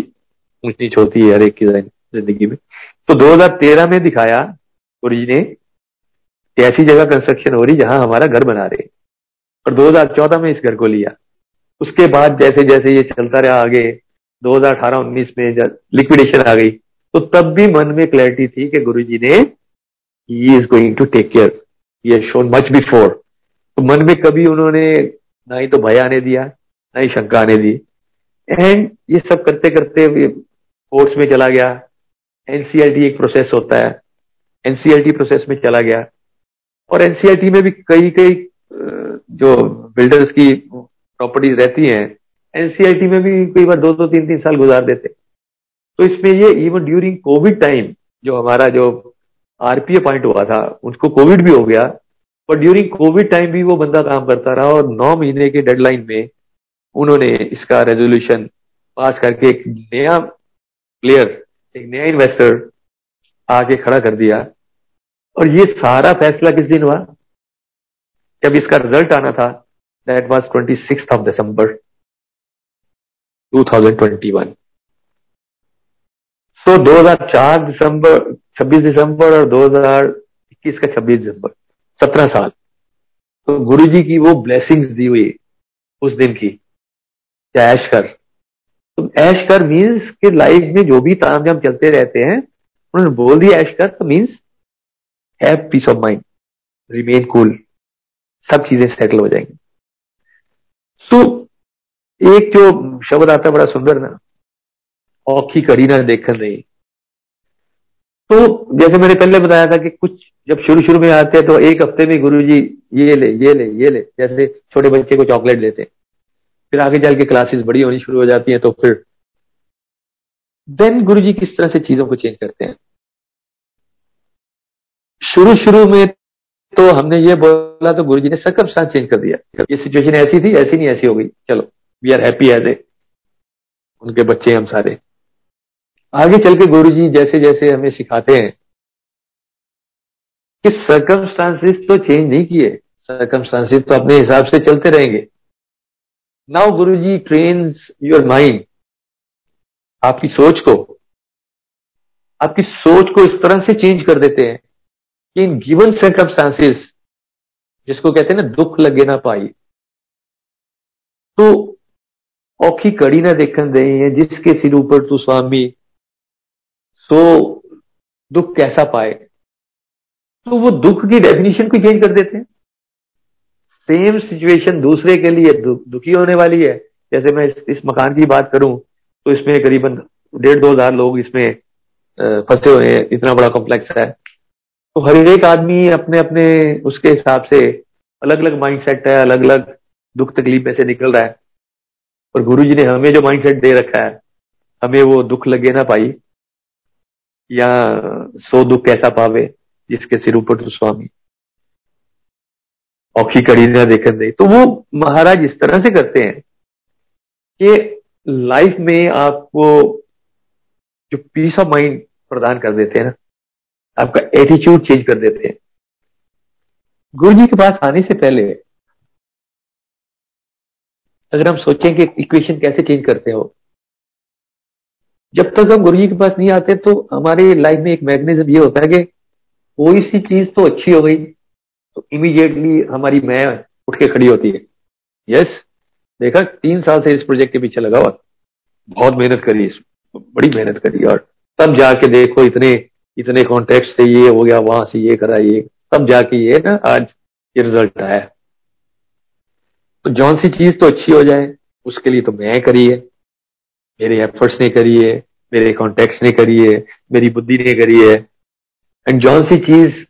ऊंच नीच होती है हर एक की जिंदगी में। तो दो हज़ार तेरह में दिखाया गुरुजी ने कि ऐसी जगह कंस्ट्रक्शन हो रही जहां हमारा घर बना रहे, और दो हज़ार चौदह में इस घर को लिया। उसके बाद जैसे जैसे ये चलता रहा आगे, दो हज़ार अठारह उन्नीस में लिक्विडेशन आ गई, तो तब भी मन में क्लैरिटी थी कि गुरुजी ने he is going to take care, he has shown much before. तो मन में कभी उन्होंने ना ही तो भय आने दिया, ना ही शंका आने दी। एंड ये सब करते करते कोर्स में चला गया, एनसीईआरटी एक प्रोसेस होता है, एनसीईआरटी प्रोसेस में चला गया, और एनसीईआरटी में भी कई कई जो बिल्डर्स की प्रॉपर्टीज रहती हैं, एनसीईआरटी में भी कई बार दो दो तीन तीन साल गुजार देते। तो इसमें ये इवन ड्यूरिंग कोविड टाइम जो हमारा जो आरपीए पॉइंट हुआ था, उसको कोविड भी हो गया, पर ड्यूरिंग कोविड टाइम भी वो बंदा काम करता रहा, और नौ महीने के डेडलाइन में उन्होंने इसका रेजोल्यूशन पास करके एक नया प्लेयर, एक नया इन्वेस्टर आके खड़ा कर दिया। और ये सारा फैसला किस दिन हुआ? जब इसका रिजल्ट आना था, that was twenty sixth of December two thousand twenty one. So दो हज़ार चार दिसंबर छब्बीस दिसंबर और दो हज़ार इक्कीस का छब्बीस दिसंबर, सत्रह साल। तो गुरुजी की वो ब्लेसिंग्स दी हुई उस दिन की, क्या ऐश कर। तो ऐश कर मीन्स कि लाइफ में जो भी तामझाम चलते रहते हैं, उन्होंने बोल दिया ऐश कर, तो means have peace of mind, remain cool, सब चीजें सेटल हो जाएंगी। सो एक जो शब्द आता बड़ा सुंदर ना, औखी कड़ी ना देखन रही। तो जैसे मैंने पहले बताया था कि कुछ जब शुरू शुरू में आते हैं तो एक हफ्ते में गुरुजी ये ले ये ले ये ले, जैसे छोटे बच्चे को चॉकलेट देते हैं, फिर आगे चल के क्लासेस बड़ी होनी शुरू हो जाती हैं, तो फिर देन गुरुजी किस तरह से चीजों को चेंज करते हैं। शुरू शुरू में तो हमने ये बोला तो गुरुजी ने सर्कमस्टेंस चेंज कर दिया, ये सिचुएशन ऐसी थी, ऐसी नहीं ऐसी हो गई, चलो we are happy as a, उनके बच्चे हम सारे। आगे चल के गुरुजी जैसे जैसे हमें सिखाते हैं कि सर्कमस्टांसिस तो चेंज नहीं किए, सर्कमस्टांसिस तो अपने हिसाब से चलते रहेंगे। Now Guruji trains your mind, आपकी सोच को, आपकी सोच को इस तरह से चेंज कर देते हैं कि इन गिवन सर्कमस्टांसिस, जिसको कहते हैं ना दुख लगे ना पाई, तो औखी कड़ी ना देखन रही है जिसके सिर ऊपर तू स्वामी, सो दुख कैसा पाए। तो वो दुख की डेफिनेशन को चेंज कर देते हैं। सेम सिचुएशन दूसरे के लिए दु, दुखी होने वाली है। जैसे मैं इस, इस मकान की बात करूं तो इसमें करीबन डेढ़ दो हजार लोग इसमें फंसे हुए हैं, इतना बड़ा कॉम्प्लेक्स है। तो हर एक आदमी अपने अपने उसके हिसाब से अलग अलग माइंडसेट है, अलग अलग दुख तकलीफ में से निकल रहा है। और गुरुजी ने हमें जो माइंडसेट दे रखा है, हमें वो दुख लगे ना पाई या सो दुख कैसा पावे जिसके सिर ऊपर तू स्वामी, औखी कड़ी ना देखन दे। तो वो महाराज इस तरह से करते हैं कि लाइफ में आपको जो पीस ऑफ माइंड प्रदान कर देते हैं ना, आपका एटीट्यूड चेंज कर देते हैं। गुरुजी के पास आने से पहले अगर हम सोचें कि इक्वेशन कैसे चेंज करते हो, जब तक हम गुरुजी के पास नहीं आते तो हमारे लाइफ में एक मैकेनिज्म ये होता है कि कोई सी चीज तो अच्छी हो गई तो इमीडिएटली हमारी मैं उठ के खड़ी होती है। यस, देखा तीन साल से इस प्रोजेक्ट के पीछे लगा हुआ, बहुत मेहनत करी, बड़ी मेहनत करी, और तब जाके देखो इतने इतने कॉन्ट्रैक्ट से ये हो गया, वहां से ये करा, ये तब जाके ये ना आज ये रिजल्ट आया। तो जौन सी चीज तो अच्छी हो जाए उसके लिए तो मैं करी है, मेरे एफर्ट्स ने करी है, मेरे कॉन्टेक्ट्स ने करी है, मेरी बुद्धि ने करी है। एंड जौन सी चीज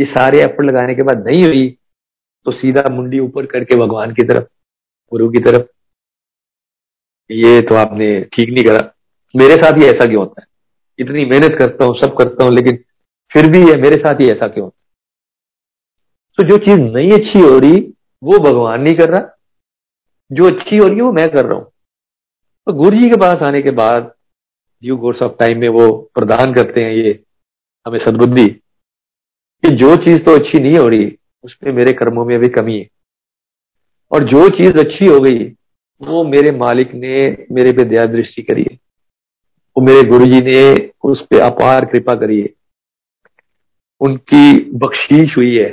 ये सारे एफर्ट लगाने के बाद नहीं हुई तो सीधा मुंडी ऊपर करके भगवान की तरफ, गुरु की तरफ, ये तो आपने ठीक नहीं करा, मेरे साथ ये ऐसा क्यों होता है, इतनी मेहनत करता हूं, सब करता हूं, लेकिन फिर भी ये मेरे साथ ही ऐसा क्यों होता है। तो जो चीज नहीं अच्छी हो रही वो भगवान नहीं कर रहा, जो अच्छी हो रही है वो मैं कर रहा हूं। तो गुरु जी के पास आने के बाद ड्यू कोर्स ऑफ टाइम में वो प्रदान करते हैं ये हमें सद्बुद्धि कि जो चीज तो अच्छी नहीं हो रही उसमें मेरे कर्मों में भी कमी है, और जो चीज अच्छी हो गई वो मेरे मालिक ने मेरे पे दया दृष्टि करी है, वो मेरे गुरु जी ने उस पे अपार कृपा करी है, उनकी बख्शीश हुई है।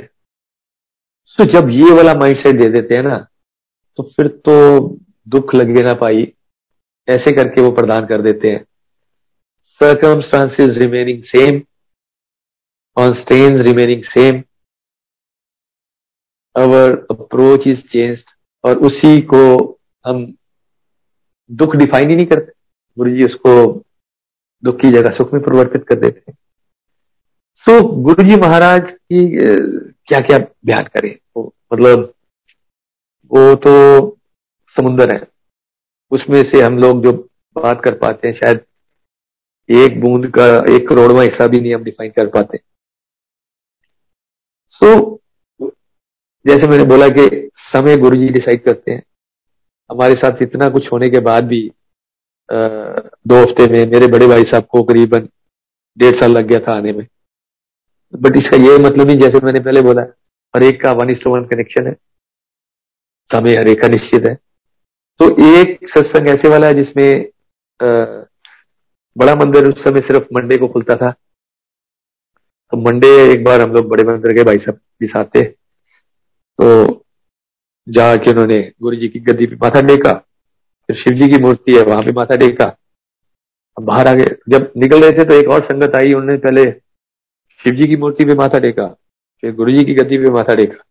तो जब ये वाला माइंडसेट दे देते हैं ना तो फिर तो दुख लगे ना पाई, ऐसे करके वो प्रदान कर देते हैं। Circumstances remaining same, constraints remaining same, our approach is changed, और उसी को हम दुख डिफाइन ही नहीं करते, गुरुजी उसको दुख की जगह सुख में परिवर्तित कर देते हैं। सो so, गुरुजी महाराज की क्या क्या बयान करें, तो, मतलब वो तो समुंदर है, उसमें से हम लोग जो बात कर पाते हैं शायद एक बूंद का एक करोड़वां हिस्सा भी नहीं हम डिफाइन कर पाते। सो so, जैसे मैंने बोला कि समय गुरुजी डिसाइड करते हैं। हमारे साथ इतना कुछ होने के बाद भी आ, दो हफ्ते में मेरे बड़े भाई साहब को करीबन डेढ़ साल लग गया था आने में, बट इसका ये मतलब नहीं, जैसे मैंने पहले बोला हर एक का वन इस्टो वन कनेक्शन है, समय हर एक का निश्चित है। तो एक सत्संग ऐसे वाला है जिसमें आ, बड़ा मंदिर उस समय सिर्फ मंडे को खुलता था। तो मंडे एक बार हम लोग बड़े मंदिर के भाई साहब भी साथ थे, तो जाके उन्होंने गुरु जी की गद्दी पे माथा टेका, फिर शिव जी की मूर्ति है वहां पे माथा टेका। बाहर आ गए, जब निकल रहे थे तो एक और संगत आई, उन्होंने पहले शिव जी की मूर्ति पे माथा टेका, फिर गुरु जी की गद्दी पे माथा टेका।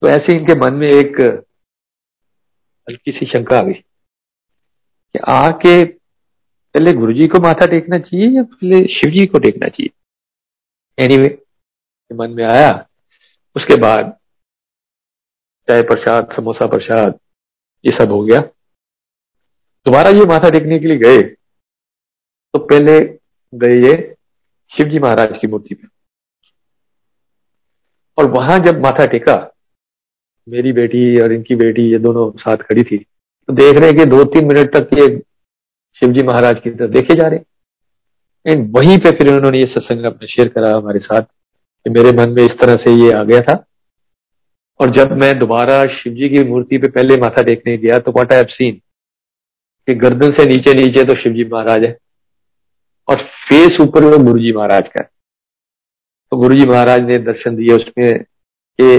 तो ऐसे इनके मन में एक हल्की सी शंका आ गई कि आके पहले गुरु जी को माथा टेकना चाहिए या पहले शिव जी को टेकना चाहिए। एनीवे anyway, मन में आया, उसके बाद चाय प्रसाद, समोसा प्रसाद ये सब हो गया। दोबारा ये माथा टेकने के लिए गए तो पहले गए ये शिव जी महाराज की मूर्ति पे, और वहां जब माथा टेका, मेरी बेटी और इनकी बेटी ये दोनों साथ खड़ी थी, तो देख रहे कि दो तीन मिनट तक ये शिवजी महाराज की तरफ देखे जा रहे। एंड वहीं पे फिर उन्होंने ये सत्संग अपना शेयर करा हमारे साथ कि मेरे मन में इस तरह से ये आ गया था, और जब मैं दोबारा शिवजी की मूर्ति पे पहले माथा टेकने गया तो व्हाट आई हैव सीन कि गर्दन से नीचे नीचे तो शिवजी महाराज है और फेस ऊपर वो गुरुजी महाराज का है। तो गुरुजी महाराज ने दर्शन दिए उसमें कि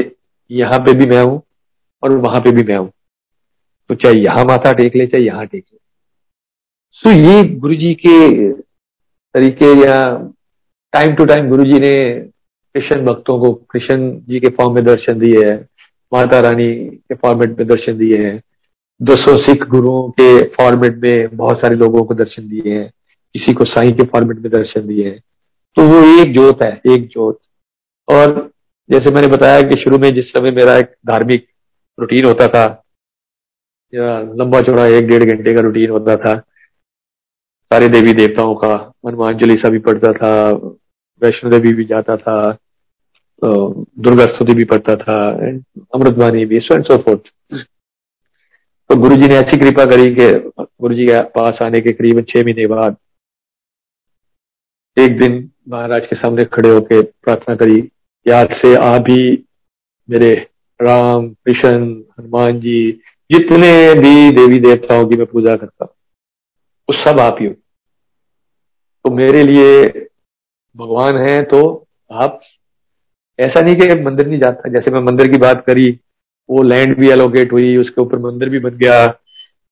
यहाँ पे भी मैं हूँ और वहां पे भी मैं हूँ, तो चाहे यहाँ माथा टेक ले चाहे यहाँ टेक ले। सो so, ये गुरुजी के तरीके, या टाइम टू टाइम गुरुजी ने कृष्ण भक्तों को कृष्ण जी के फॉर्म में दर्शन दिए है, माता रानी के फॉर्मेट में दर्शन दिए हैं, दसों सिख गुरुओं के फॉर्मेट में बहुत सारे लोगों को दर्शन दिए हैं, किसी को साईं के फॉर्मेट में दर्शन दिए हैं। तो वो एक ज्योत है, एक ज्योत। और जैसे मैंने बताया कि शुरू में जिस समय मेरा एक धार्मिक रूटीन होता था, या लंबा चौड़ा एक डेढ़ घंटे का रूटीन होता था, सारे देवी देवताओं का हनुमान चालीसा भी पढ़ता था, वैष्णो देवी भी जाता था, दुर्गा स्तुति भी पढ़ता था, अमृतवाणी भी, सो एंड सो फोर्थ। तो गुरु जी ने ऐसी कृपा करी कि गुरु जी के पास आने के करीबन छह महीने बाद एक दिन महाराज के सामने खड़े होकर प्रार्थना करी, याद से आप ही मेरे राम, कृष्ण, हनुमान जी, जितने भी देवी देवताओं की मैं पूजा करता हूँ उस सब आप ही हो, तो मेरे लिए भगवान है। तो आप ऐसा नहीं कि मंदिर नहीं जाता, जैसे मैं मंदिर की बात करी, वो लैंड भी एलोकेट हुई, उसके ऊपर मंदिर भी बन गया।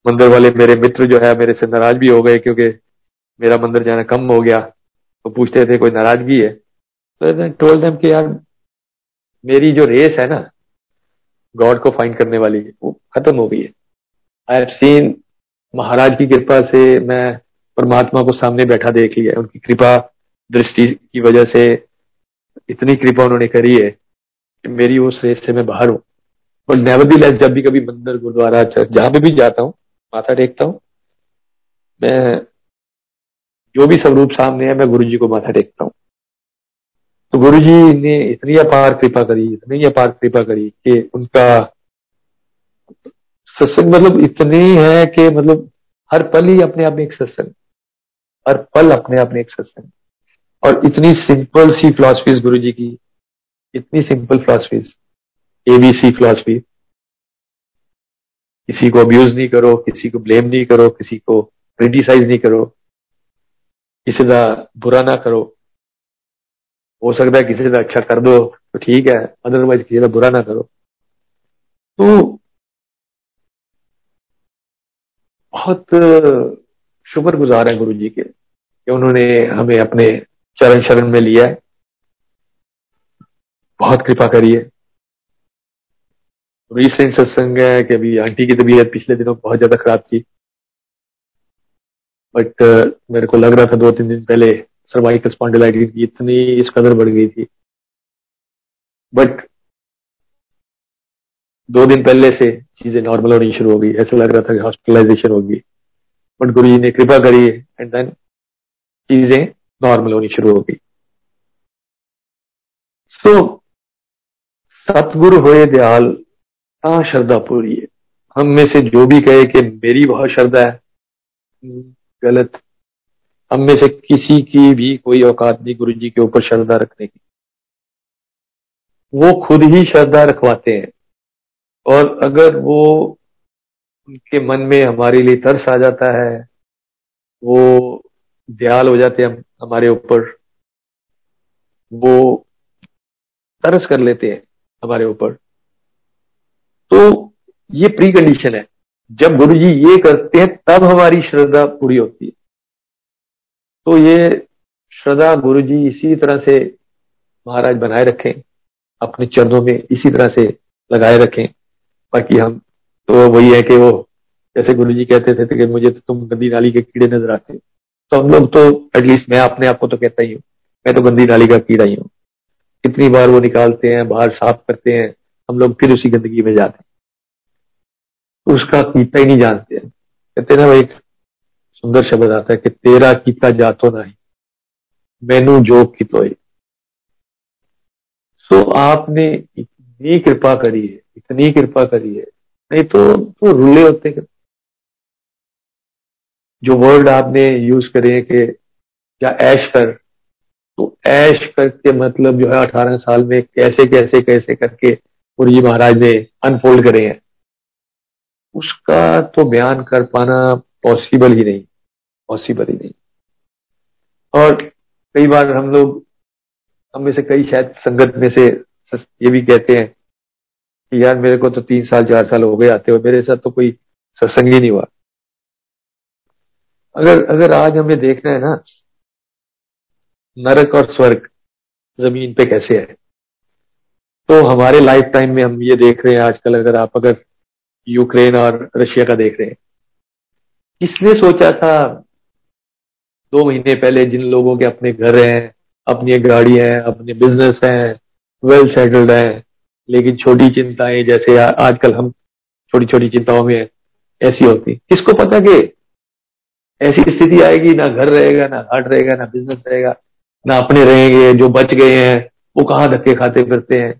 मंदिर वाले मेरे मित्र जो है मेरे से नाराज भी हो गए क्योंकि मेरा मंदिर जाना कम हो गया, तो पूछते थे कोई नाराजगी है। So then I told them कि यार मेरी जो रेस है ना गॉड को फाइंड करने वाली वो खत्म हो गई है। आई हैव सीन, महाराज की कृपा से मैं परमात्मा को सामने बैठा देख लिया, उनकी कृपा दृष्टि की वजह से इतनी कृपा उन्होंने करी है कि मेरी उस रेस से मैं बाहर हूँ। बट नेवरदीलेस जब भी कभी मंदिर गुरुद्वारा चर्च जहां पे भी जाता हूँ, माथा टेकता हूँ, मैं जो भी स्वरूप सामने है मैं गुरु जी को माथा टेकता हूँ। तो गुरु जी ने इतनी अपार कृपा करी इतनी अपार कृपा करी कि उनका सत्संग मतलब इतने है कि मतलब हर पल ही अपने आप में एक सत्संग, हर पल अपने आप में एक सत्संग। और इतनी सिंपल सी फिलॉसफीज गुरु जी की, इतनी सिंपल फिलॉसफीज, एबीसी फिलॉसफी, किसी को अब्यूज नहीं करो, किसी को ब्लेम नहीं करो, किसी को क्रिटिसाइज नहीं करो, किसी का बुरा ना करो, हो सकता है किसी से अच्छा कर दो तो ठीक है, अदरवाइज किसी से बुरा ना करो। तो बहुत शुक्र गुजार है गुरु जी के कि उन्होंने हमें अपने चरण शरण में लिया है, बहुत कृपा करी है। रिसेंट सत्संग है कि अभी आंटी की तबीयत पिछले दिनों बहुत ज्यादा खराब थी, बट मेरे को लग रहा था दो तीन दिन पहले सर्वाइकल स्पॉन्डिलाइटिस की इतनी इस कदर बढ़ गई थी, बट दो दिन पहले से चीजें नॉर्मल होनी शुरू हो गई। ऐसा लग रहा था कि हॉस्पिटलाइजेशन होगी, बट गुरुजी ने कृपा करी एंड देन चीजें नॉर्मल होनी शुरू हो गई। सो सतगुरु होए दयाल ता श्रद्धा पूरी है। हम में से जो भी कहे कि मेरी बहुत श्रद्धा है, गलत। हम में से किसी की भी कोई औकात नहीं गुरुजी के ऊपर श्रद्धा रखने की, वो खुद ही श्रद्धा रखवाते हैं। और अगर वो उनके मन में हमारे लिए तरस आ जाता है, वो दयाल हो जाते हैं हमारे ऊपर, वो तरस कर लेते हैं हमारे ऊपर। तो ये प्री कंडीशन है, जब गुरुजी ये करते हैं तब हमारी श्रद्धा पूरी होती है। तो ये श्रद्धा गुरुजी इसी तरह से महाराज बनाए रखें, अपने चरणों में इसी तरह से लगाए रखें। बाकी हम तो वही है कि वो जैसे गुरुजी कहते थे कि मुझे तो तुम गंदी नाली के कीड़े नजर आते, तो हम लोग तो एटलीस्ट मैं अपने आप को तो कहता ही हूँ मैं तो गंदी नाली का कीड़ा ही हूँ। कितनी बार वो निकालते हैं बाहर, साफ करते हैं, हम लोग फिर उसी गंदगी में जाते हैं, उसका कीता ही नहीं जानते हैं। कहते ना भाई सुंदर शब्द आता है कि तेरा कीता जातो नहीं मैनू जो कितोए। सो आपने इतनी कृपा करी है, इतनी कृपा करी है, नहीं तो, तो रुले होते हैं। जो वर्ड आपने यूज करे कि या ऐश कर, तो ऐश करके मतलब जो है अठारह साल में कैसे कैसे कैसे करके गुरुजी महाराज ने अनफोल्ड करे हैं, उसका तो बयान कर पाना पॉसिबल ही नहीं, पॉसिबल ही नहीं। और कई बार हम लोग हम में से कई शायद संगत में से ये भी कहते हैं कि यार मेरे को तो तीन साल चार साल हो गए आते हुए, मेरे साथ तो कोई सत्संग ही नहीं हुआ। अगर अगर आज हमें देखना है ना नरक और स्वर्ग जमीन पे कैसे है, तो हमारे लाइफ टाइम में हम ये देख रहे हैं आजकल। अगर आप अगर यूक्रेन और रशिया का देख रहे हैं, किसने सोचा था दो महीने पहले जिन लोगों के अपने घर हैं, अपनी गाड़ी है, अपने बिजनेस हैं, वेल सेटल्ड हैं, लेकिन छोटी चिंताएं जैसे आजकल हम छोटी छोटी चिंताओं में ऐसी होती, किसको पता कि ऐसी स्थिति आएगी, ना घर रहेगा, ना हाट रहेगा, ना बिजनेस रहेगा, ना अपने रहेंगे। जो बच गए हैं वो कहाँ धक्के खाते फिरते हैं,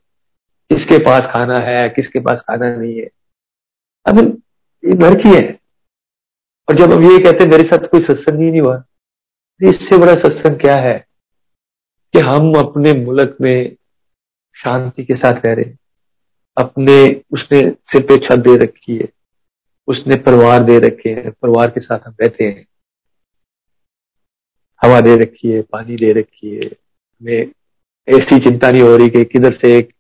किसके पास खाना है, किसके पास खाना नहीं है। अब ये घर की है। और जब हम ये कहते हैं मेरे साथ कोई सत्संग ही नहीं हुआ, इससे बड़ा सत्संग क्या है कि हम अपने मुल्क में शांति के साथ रह रहे हैं, अपने उसने सिर पे छत दे रखी है, उसने परिवार दे रखे हैं, परिवार के साथ हम रहते हैं, हवा दे रखी है, पानी दे रखी है, हमें ऐसी चिंता नहीं हो रही कि किधर से एक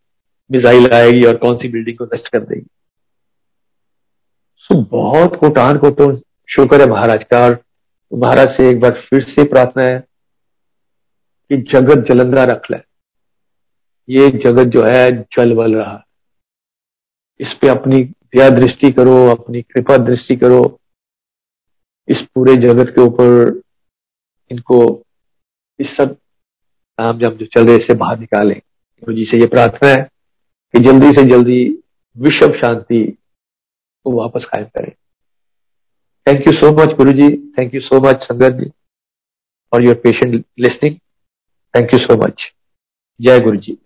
मिसाइल आएगी और कौन सी बिल्डिंग को नष्ट कर देगी। सो बहुत कोटान को तो शुक्र है महाराज का। और महाराज से एक बार फिर से प्रार्थना है कि जगत जलंधरा रख ले, ये जगत जो है जल बल रहा है, इस पे अपनी दया दृष्टि करो, अपनी कृपा दृष्टि करो, इस पूरे जगत के ऊपर इनको इस सब काम जब जो चल रहे इससे बाहर निकालें। गुरु जी से ये प्रार्थना है कि जल्दी से जल्दी विश्व शांति को वापस कायम करें। Thank you so much Guru ji, thank you so much sangat ji for your patient listening, thank you so much. जय गुरु जी।